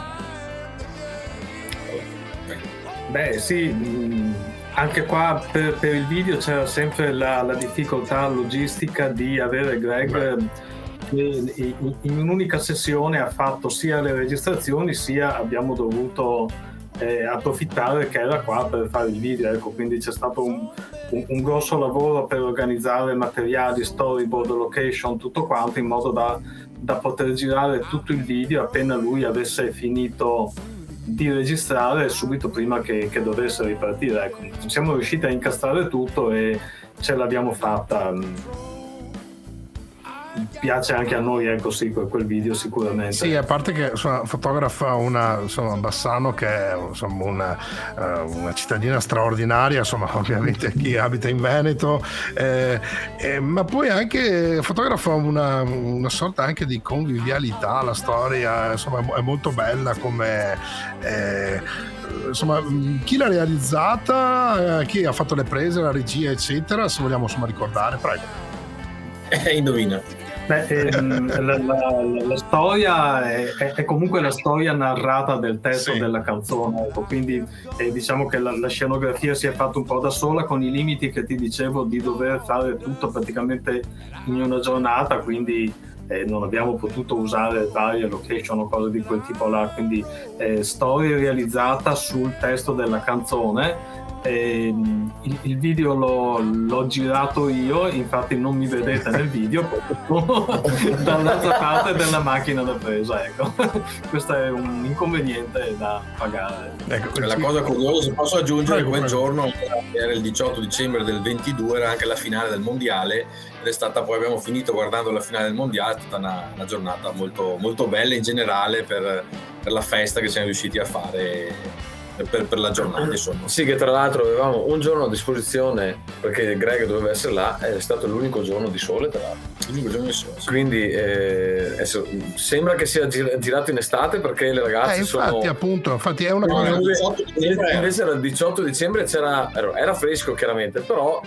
Beh sì, anche qua per, per il video c'era sempre la, la difficoltà logistica di avere Greg. Beh. In un'unica sessione ha fatto sia le registrazioni sia abbiamo dovuto eh, approfittare che era qua per fare il video, ecco, quindi c'è stato un, un, un grosso lavoro per organizzare materiali, storyboard, location, tutto quanto, in modo da, da poter girare tutto il video appena lui avesse finito di registrare, subito prima che, che dovesse ripartire, ecco. Siamo riusciti a incastrare tutto e ce l'abbiamo fatta. Piace anche a noi, ecco, sì, quel video sicuramente. Sì, a parte che insomma, fotografa una, insomma, Bassano, che è insomma, una, una cittadina straordinaria, insomma, ovviamente chi abita in Veneto, eh, eh, ma poi anche fotografa una, una sorta anche di convivialità, la storia, insomma, è molto bella come... Eh, insomma chi l'ha realizzata, chi ha fatto le prese, la regia, eccetera, se vogliamo insomma ricordare, prego. Eh, indovina. Beh, ehm, la, la, la storia è, è comunque la storia narrata del testo, sì, della canzone, ecco. Quindi eh, diciamo che la, la scenografia si è fatta un po' da sola, con i limiti che ti dicevo di dover fare tutto praticamente in una giornata, quindi eh, non abbiamo potuto usare varie location o cose di quel tipo là, quindi eh, storia realizzata sul testo della canzone. Eh, il, il video l'ho, l'ho girato io, infatti non mi vedete nel video dall'altra parte della macchina da presa, ecco. Questo è un inconveniente da pagare, ecco. La cosa curiosa, posso aggiungere, come giorno era il diciotto dicembre del ventidue, era anche la finale del mondiale, ed è stata, poi abbiamo finito guardando la finale del mondiale, è stata una, una giornata molto, molto bella in generale per, per la festa che siamo riusciti a fare Per, per la giornata, insomma. Sì, che tra l'altro avevamo un giorno a disposizione perché Greg doveva essere là, è stato l'unico giorno di sole, tra l'altro. L'unico giorno di sole. Sì. Quindi eh, è, sembra che sia girato in estate perché le ragazze eh, infatti, sono. Appunto, infatti è una cosa. Invece era il diciotto dicembre, c'era era fresco chiaramente, però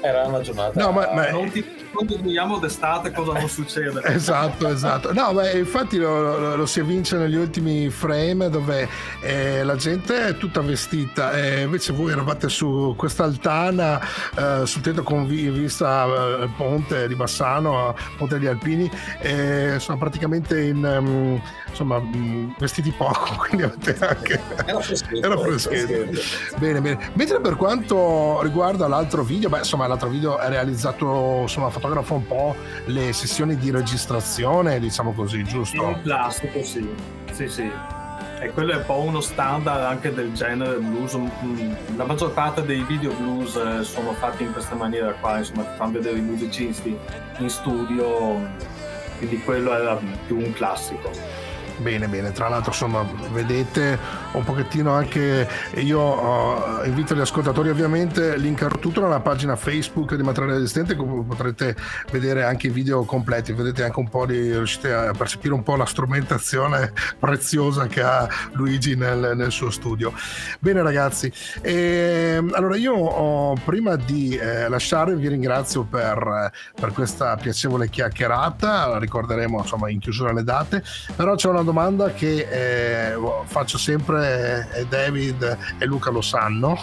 era una giornata. No, ma, ma... non ti vediamo d'estate cosa non succede. Esatto, esatto. No, ma infatti lo, lo, lo si evince negli ultimi frame dove eh, la gente è tutta vestita, eh, invece voi eravate su questa altana eh, sul tetto con vista eh, il ponte di Bassano, Ponte degli Alpini, eh, sono praticamente in um, insomma mh, vestiti poco, quindi avete anche era freschetto. Era freschetto. Bene, bene. Mentre per quanto riguarda l'altro video, beh, insomma l'altro video è realizzato, insomma, fotografa un po' le sessioni di registrazione, diciamo così, giusto? Il classico, sì, sì, sì. E quello è un po' uno standard anche del genere blues. La maggior parte dei video blues sono fatti in questa maniera qua, insomma, ti fanno vedere i musicisti in studio, quindi quello era più un classico. Bene, bene, tra l'altro insomma vedete un pochettino anche, io uh, invito gli ascoltatori ovviamente, linkerò tutto nella pagina Facebook di Materiale Resistente, potrete vedere anche i video completi, vedete anche un po' di, riuscite a percepire un po' la strumentazione preziosa che ha Luigi nel, nel suo studio. Bene ragazzi, e, allora io oh, prima di eh, lasciarvi vi ringrazio per, per questa piacevole chiacchierata, la ricorderemo insomma in chiusura le date, però c'è una domanda che eh, faccio sempre, eh, David e Luca lo sanno,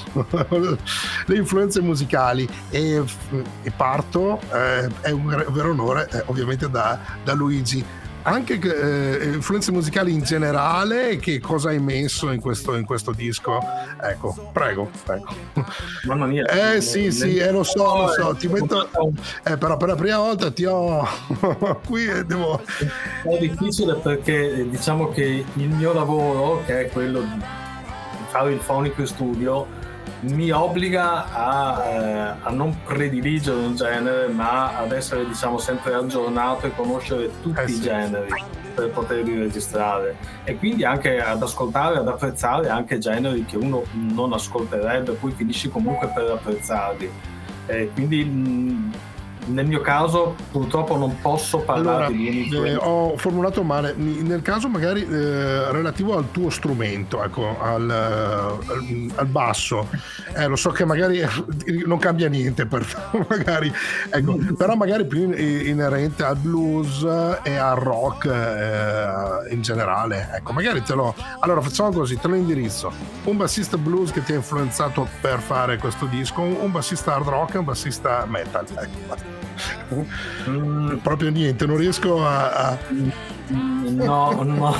le influenze musicali, e, e parto, eh, è un vero onore eh, ovviamente da, da Luigi, anche eh, influenze musicali in generale, che cosa hai messo in questo, in questo disco, ecco, prego, prego. Mamma mia, eh sì sì eh, lo so lo so ti metto eh, però per la prima volta ti ho qui e devo, è difficile perché diciamo che il mio lavoro, che è quello di fare il fonico in studio, mi obbliga a, eh, a non prediligere un genere, ma ad essere diciamo sempre aggiornato e conoscere tutti eh sì. i generi per poterli registrare, e quindi anche ad ascoltare, ad apprezzare anche generi che uno non ascolterebbe, poi finisci comunque per apprezzarli, eh, quindi mh, nel mio caso purtroppo non posso parlare allora, di eh, ho formulato male nel caso magari eh, relativo al tuo strumento, ecco, al, al, al basso, eh, lo so che magari non cambia niente per magari, ecco, però magari più inerente al blues e al rock eh, in generale, ecco, magari te lo, allora facciamo così, te lo indirizzo, un bassista blues che ti ha influenzato per fare questo disco, un bassista hard rock e un bassista metal, ecco. Mm. Proprio niente, non riesco a, a... no no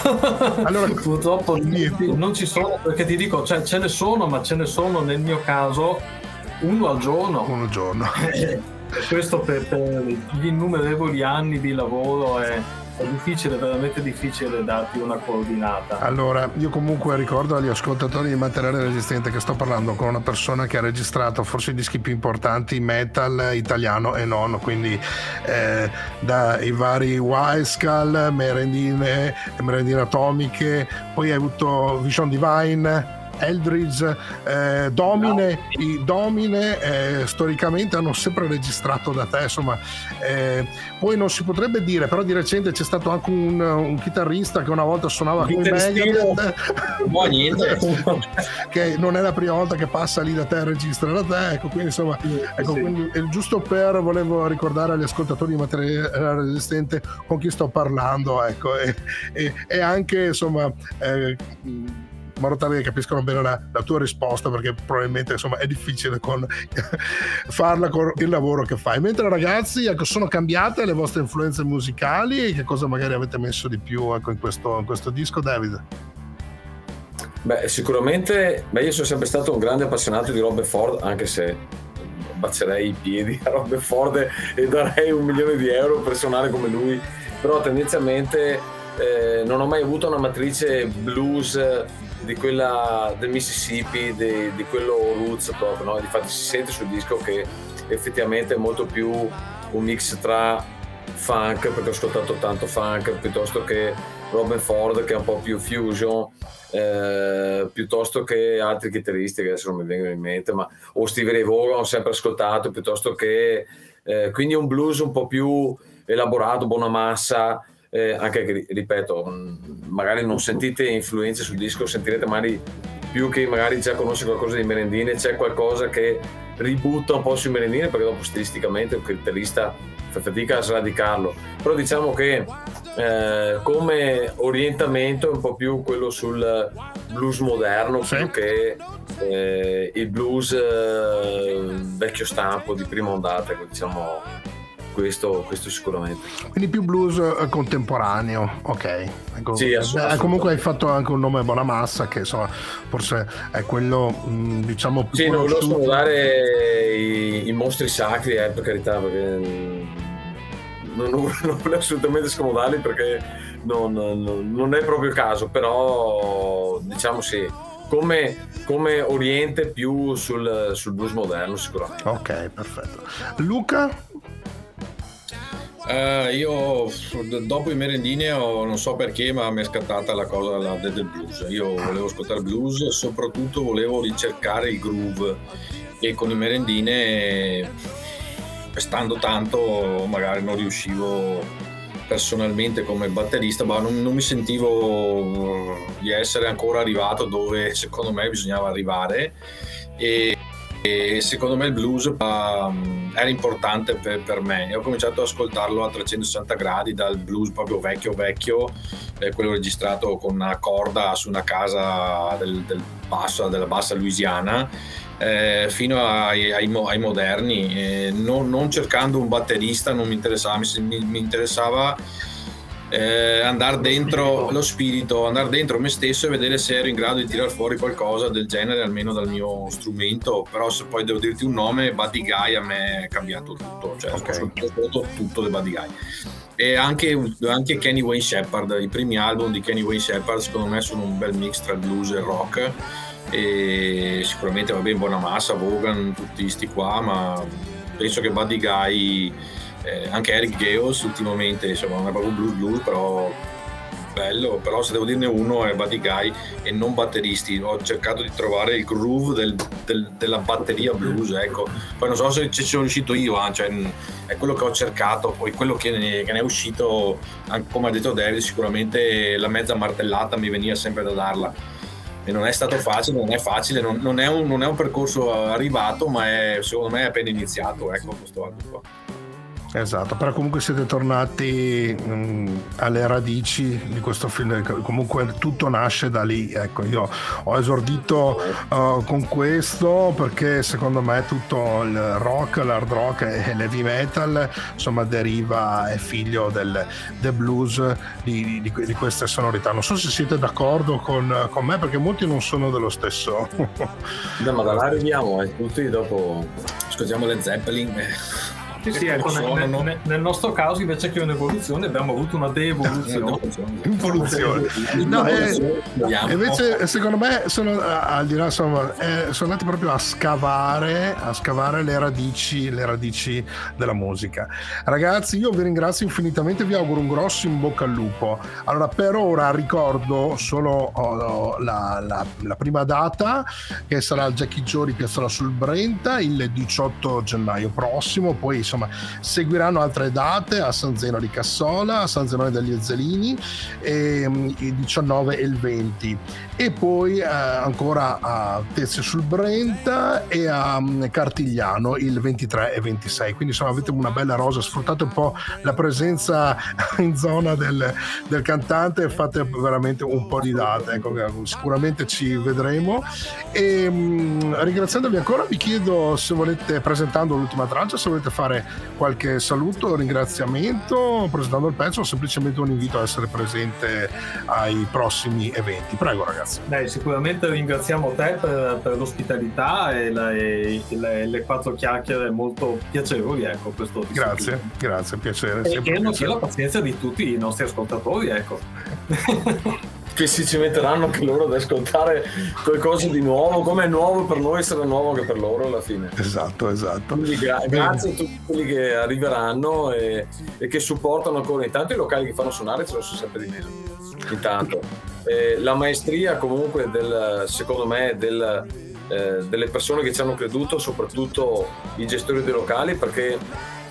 allora, purtroppo niente. Non ci sono, perché ti dico, cioè, ce ne sono, ma ce ne sono nel mio caso uno al giorno uno al giorno eh, questo per, per gli innumerevoli anni di lavoro è È difficile, veramente difficile darti una coordinata. Allora, io comunque ricordo agli ascoltatori di Materiale Resistente che sto parlando con una persona che ha registrato forse i dischi più importanti metal italiano e non, quindi eh, dai vari Wildeskull, Merendine, Merendine Atomiche, poi hai avuto Vision Divine, Eldridge, eh, Domine, no. i Domine eh, storicamente hanno sempre registrato da te, insomma, eh, poi non si potrebbe dire, però di recente c'è stato anche un, un chitarrista che una volta suonava con Megadeth, che non è la prima volta che passa lì da te e registra da te, ecco, quindi insomma, ecco, sì. Quindi, giusto per, volevo ricordare agli ascoltatori di Materiale Resistente con chi sto parlando, ecco, e, e, e anche insomma eh, in modo tale che capiscano bene la, la tua risposta, perché probabilmente insomma è difficile con, farla con il lavoro che fai. Mentre ragazzi, ecco, sono cambiate le vostre influenze musicali, che cosa magari avete messo di più, ecco, in questo, in questo disco? David? Beh, sicuramente, beh, io sono sempre stato un grande appassionato di Robert Ford, anche se bacerei i piedi a Robert Ford e darei un milione di euro per suonare come lui, però tendenzialmente eh, non ho mai avuto una matrice blues di quella del Mississippi, di, di quello roots proprio, no? Infatti si sente sul disco che effettivamente è molto più un mix tra funk, perché ho ascoltato tanto funk, piuttosto che Robert Ford che è un po' più fusion, eh, piuttosto che altri chitarristi che adesso non mi vengono in mente, ma o Stevie Ray Vaughan ho sempre ascoltato, piuttosto che eh, quindi un blues un po' più elaborato, Bonamassa, eh, anche che, ripeto, magari non sentite influenze sul disco, sentirete magari più che magari già conosce qualcosa di Merendine, c'è qualcosa che ributta un po' sui Merendine, perché dopo stilisticamente un chitarrista fa fatica a sradicarlo, però diciamo che Eh, come orientamento è un po' più quello sul blues moderno, sì, più che eh, il blues eh, vecchio stampo di prima ondata, diciamo, questo, questo sicuramente. Quindi più blues contemporaneo, ok. Ecco. Sì, eh, comunque hai fatto anche un nome, Bonamassa, che insomma forse è quello mh, diciamo più. Sì, non volevo salutare i, i mostri sacri, eh, per carità, perché non, non voglio assolutamente scomodarli, perché non, non, non è proprio il caso, però diciamo sì, come, come oriente più sul, sul blues moderno sicuramente. Ok, perfetto. Luca? Uh, io dopo i Merendine ho, non so perché, ma mi è scattata la cosa la, del blues. Io volevo ascoltare blues e soprattutto volevo ricercare il groove, e con i Merendine stando tanto magari non riuscivo personalmente come batterista, ma non, non mi sentivo di essere ancora arrivato dove secondo me bisognava arrivare, e, e secondo me il blues um, era importante per, per me, e ho cominciato ad ascoltarlo a trecentosessanta gradi, dal blues proprio vecchio vecchio, eh, quello registrato con una corda su una casa del, del basso, della bassa Louisiana, Eh, fino ai, ai, ai moderni, eh, non, non cercando un batterista, non mi interessava, mi, mi interessava eh, andare dentro lo spirito, andare dentro me stesso e vedere se ero in grado di tirar fuori qualcosa del genere, almeno dal mio strumento. Però se poi devo dirti un nome, Buddy Guy a me è cambiato tutto, cioè okay. ho tutto, tutto di Buddy Guy, e anche, anche Kenny Wayne Shepherd, i primi album di Kenny Wayne Shepherd secondo me sono un bel mix tra blues e rock, e sicuramente va bene Bonamassa, Vaughan, tutti questi qua, ma penso che Buddy Guy, eh, anche Eric Gales ultimamente, insomma non è proprio blues blues, però bello, però se devo dirne uno è Buddy Guy, e non batteristi, ho cercato di trovare il groove del, del, della batteria blues, ecco, poi non so se ci sono riuscito io, eh, cioè, è quello che ho cercato, poi quello che ne, che ne è uscito, anche come ha detto David, sicuramente la mezza martellata mi veniva sempre da darla, e non è stato facile, non è facile, non, non, è un, non è un percorso arrivato, ma è, secondo me è appena iniziato, ecco, questo album qua. Esatto, però comunque siete tornati mh, alle radici di questo film, comunque tutto nasce da lì, ecco, io ho esordito uh, con questo perché secondo me tutto il rock, l'hard rock e l'heavy metal insomma deriva, è figlio del, del blues, di, di, di queste sonorità. Non so se siete d'accordo con, con me, perché molti non sono dello stesso. No, ma da là arriviamo, eh, tutti dopo ascoltiamo le Zeppelin. Sì, sì, ecco, nel, nel, nel nostro caso invece che un'evoluzione abbiamo avuto una de-evoluzione. Involuzione. No, eh, invece secondo me sono, al di là insomma, eh, sono andati proprio a scavare, a scavare le radici, le radici della musica. Ragazzi, io vi ringrazio infinitamente, vi auguro un grosso in bocca al lupo. Allora, per ora ricordo solo oh, la, la, la prima data, che sarà il Jackie Joe di Cassola sul Brenta il diciotto gennaio prossimo, poi sono insomma seguiranno altre date a San Zeno di Cassola, a San Zenone degli Ezzelini, e, il diciannove e il venti, e poi eh, ancora a Tezio sul Brenta e a um, Cartigliano il ventitré e ventisei. Quindi insomma avete una bella rosa, sfruttate un po' la presenza in zona del, del cantante e fate veramente un po' di date, ecco, sicuramente ci vedremo. E mh, ringraziandovi ancora, vi chiedo se volete, presentando l'ultima traccia, se volete fare qualche saluto, ringraziamento presentando il pezzo, o semplicemente un invito a essere presente ai prossimi eventi. Prego ragazzi. Beh, sicuramente ringraziamo te per, per l'ospitalità e, la, e, la, e le quattro chiacchiere molto piacevoli, ecco, questo grazie, grazie, piacere, e che non sia la pazienza di tutti i nostri ascoltatori, ecco. Che si ci metteranno anche loro ad ascoltare qualcosa di nuovo, come è nuovo per noi sarà nuovo anche per loro alla fine. Esatto, esatto. Quindi gra- grazie a tutti quelli che arriveranno e, e che supportano ancora. Intanto i locali che fanno suonare ce lo sono sempre di meno. Intanto eh, la maestria comunque del, secondo me, del, eh, delle persone che ci hanno creduto, soprattutto i gestori dei locali, perché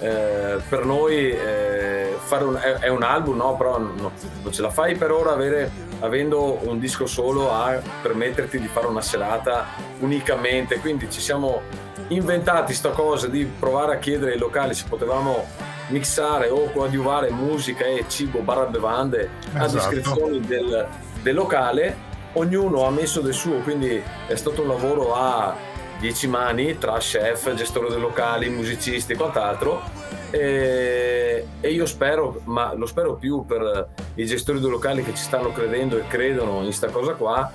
eh, per noi eh, fare un, è, è un album, no? Però no, non ce la fai per ora avere avendo un disco solo a permetterti di fare una serata unicamente, quindi ci siamo inventati sta cosa di provare a chiedere ai locali se potevamo mixare o coadiuvare musica e cibo barra bevande a esatto. discrezione del, del locale. Ognuno ha messo del suo, quindi è stato un lavoro a dieci mani tra chef, gestore dei locali, musicisti e quant'altro, e, e io spero, ma lo spero più per i gestori dei locali che ci stanno credendo e credono in sta cosa qua,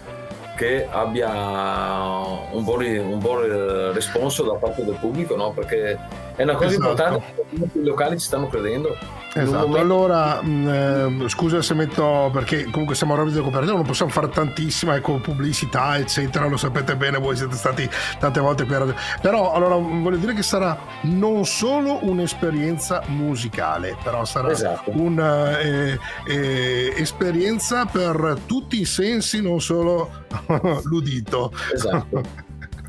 che abbia un buon, un buon risponso da parte del pubblico, no? Perché è una cosa esatto. importante, perché i locali ci stanno credendo. Esatto, allora mh, scusa se metto, perché comunque siamo a Radio Cooperativa, non possiamo fare tantissima, ecco, pubblicità eccetera, lo sapete bene, voi siete stati tante volte per... però allora voglio dire che sarà non solo un'esperienza musicale, però sarà esatto. un'esperienza eh, eh, per tutti i sensi, non solo l'udito. Esatto.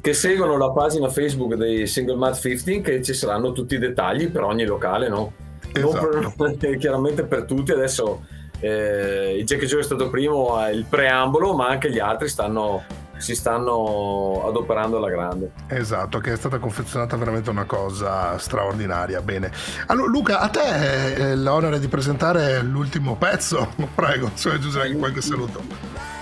Che seguono la pagina Facebook dei Single Malt quindici, che ci saranno tutti i dettagli per ogni locale, no? Esatto. Non per, chiaramente per tutti adesso eh, il Jackie Joe è stato primo, il preambolo, ma anche gli altri stanno si stanno adoperando alla grande. Esatto, che è stata confezionata veramente una cosa straordinaria. Bene, allora Luca, a te l'onere di presentare l'ultimo pezzo, prego. Cioè, Giuseppe, qualche saluto.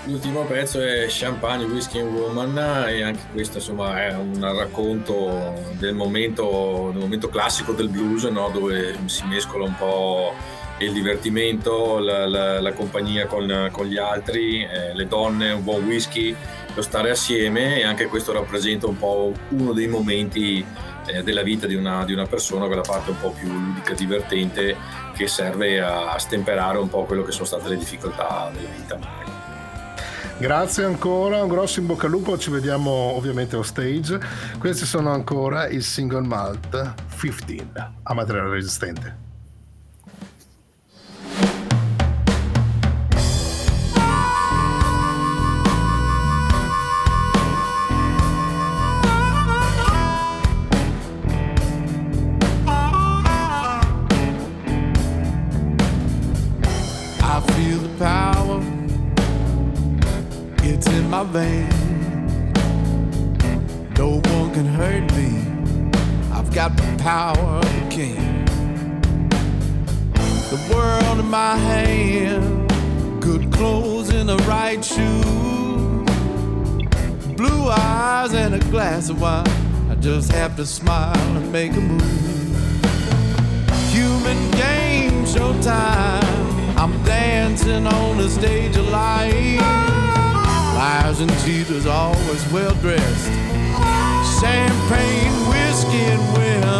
L'ultimo pezzo è Champagne, Whiskey and Woman, e anche questo insomma è un racconto del momento, del momento classico del blues, no? Dove si mescola un po' il divertimento, la, la, la compagnia con, con gli altri, eh, le donne, un buon whisky, lo stare assieme, e anche questo rappresenta un po' uno dei momenti eh, della vita di una, di una persona, quella parte un po' più ludica, divertente, che serve a, a stemperare un po' quello che sono state le difficoltà della vita. Grazie ancora, un grosso in bocca al lupo, ci vediamo ovviamente off stage. Questi sono ancora il Single Malt quindici a materiale resistente. No one can hurt me. I've got the power of a king. The world in my hand, good clothes and the right shoe, blue eyes and a glass of wine. I just have to smile and make a move. Human game, showtime. I'm dancing on the stage of life. Liars and cheaters always well dressed. Champagne, whiskey, and women.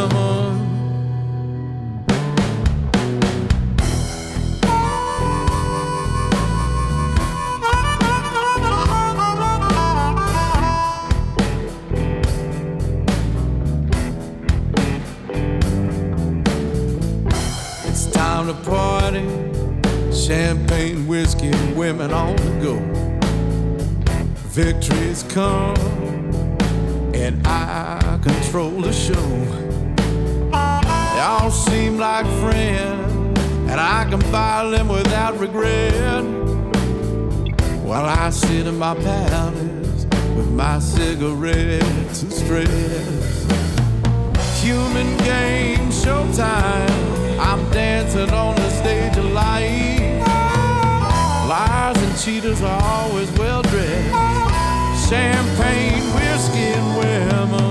It's time to party. Champagne, whiskey, and women on the go. Victories come and I control the show. like friend, and I can buy them without regret. While I sit in my palace with my cigarettes and stress. Human game, showtime. I'm dancing on the stage of life. Liars and cheaters are always well dressed. Champagne, whiskey, and women.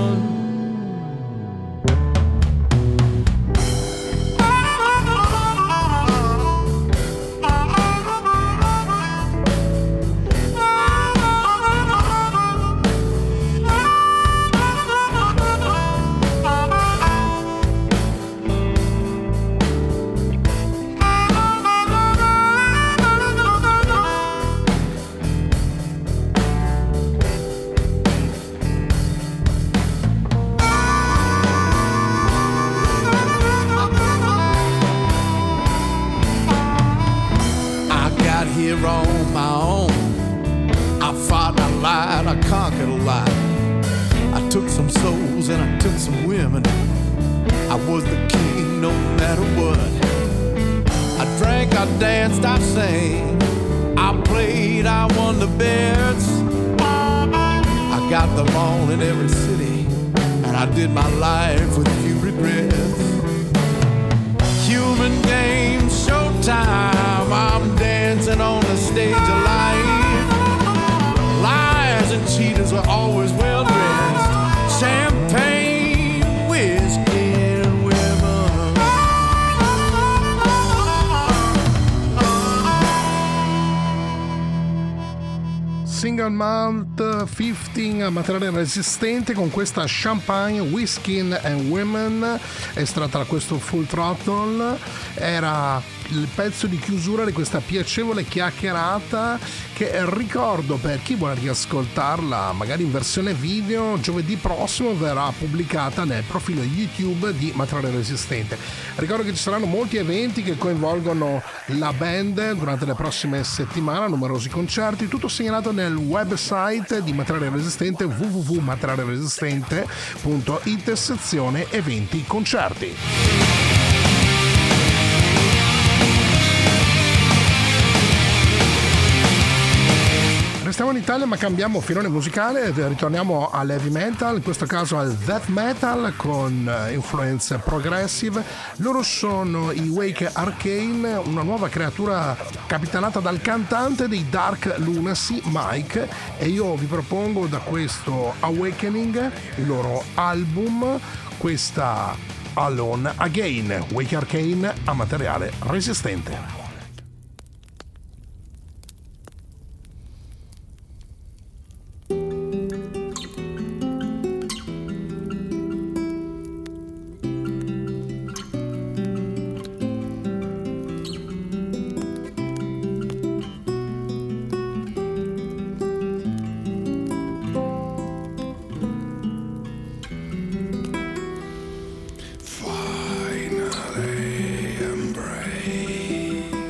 quindici, materiale resistente con questa Champagne, Whiskey and Women estratta da questo Full Throttle, era il pezzo di chiusura di questa piacevole chiacchierata che ricordo per chi vuole riascoltarla magari in versione video giovedì prossimo verrà pubblicata nel profilo YouTube di Materiale Resistente. Ricordo che ci saranno molti eventi che coinvolgono la band durante le prossime settimane, numerosi concerti, tutto segnalato nel website di Materiale Resistente w w w punto materiale resistente punto i t sezione eventi concerti. Restiamo in Italia ma cambiamo filone musicale, ritorniamo all'heavy metal, in questo caso al death metal con influenze progressive. Loro sono i Wake Arcane, una nuova creatura capitanata dal cantante dei Dark Lunacy, Mike, e io vi propongo da questo Awakening, il loro album, questa Alone Again. Wake Arcane a Materiale Resistente. Finally embrace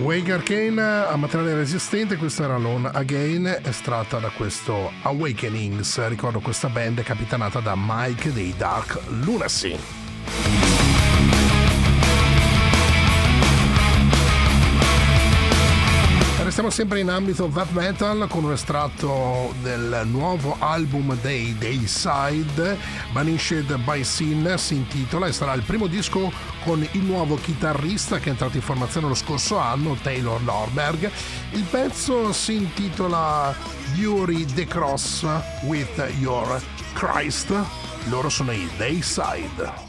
Wake Arcane a materiale resistente, questa era Alone Again, estratta da questo Awakenings. Ricordo questa band è capitanata da Mike dei Dark Lunacy. Restiamo sempre in ambito death metal con un estratto del nuovo album dei Dayside, Banished by Sin si intitola, e sarà il primo disco con il nuovo chitarrista che è entrato in formazione lo scorso anno, Taylor Norberg. Il pezzo si intitola Bury the Cross with Your Christ. Loro sono i Dayside.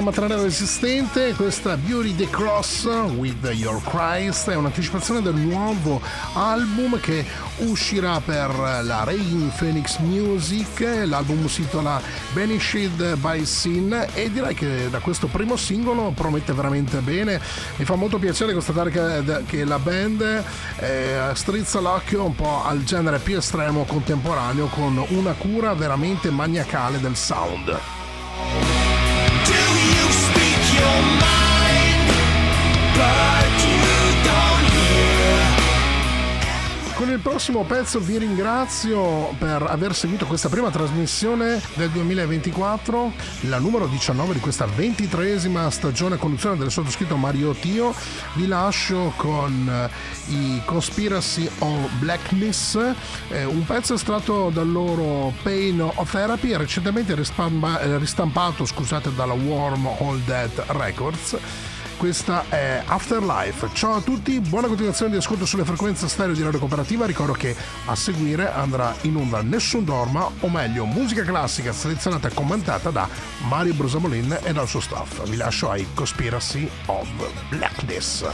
Materiale resistente, questa Bury the Cross with Your Christ è un'anticipazione del nuovo album che uscirà per la Reign Phoenix Music. L'album si intitola Banished by Sin e direi che da questo primo singolo promette veramente bene. Mi fa molto piacere constatare che la band eh, strizza l'occhio un po' al genere più estremo contemporaneo con una cura veramente maniacale del sound. Con il prossimo pezzo vi ringrazio per aver seguito questa prima trasmissione del duemilaventiquattro, la numero diciannove di questa ventitreesima stagione a conduzione del sottoscritto Mario Tio. Vi lascio con i Conspiracy of Blackness, un pezzo estratto dal loro Pain of Therapy, recentemente ristampato scusate, dalla Wormhole Death Records. Questa è Afterlife. Ciao a tutti, buona continuazione di ascolto sulle frequenze stereo di Radio Cooperativa. Ricordo che a seguire andrà in onda Nessun Dorma, o meglio musica classica selezionata e commentata da Mario Brusamolin e dal suo staff. Vi lascio ai Conspiracy of Blackness.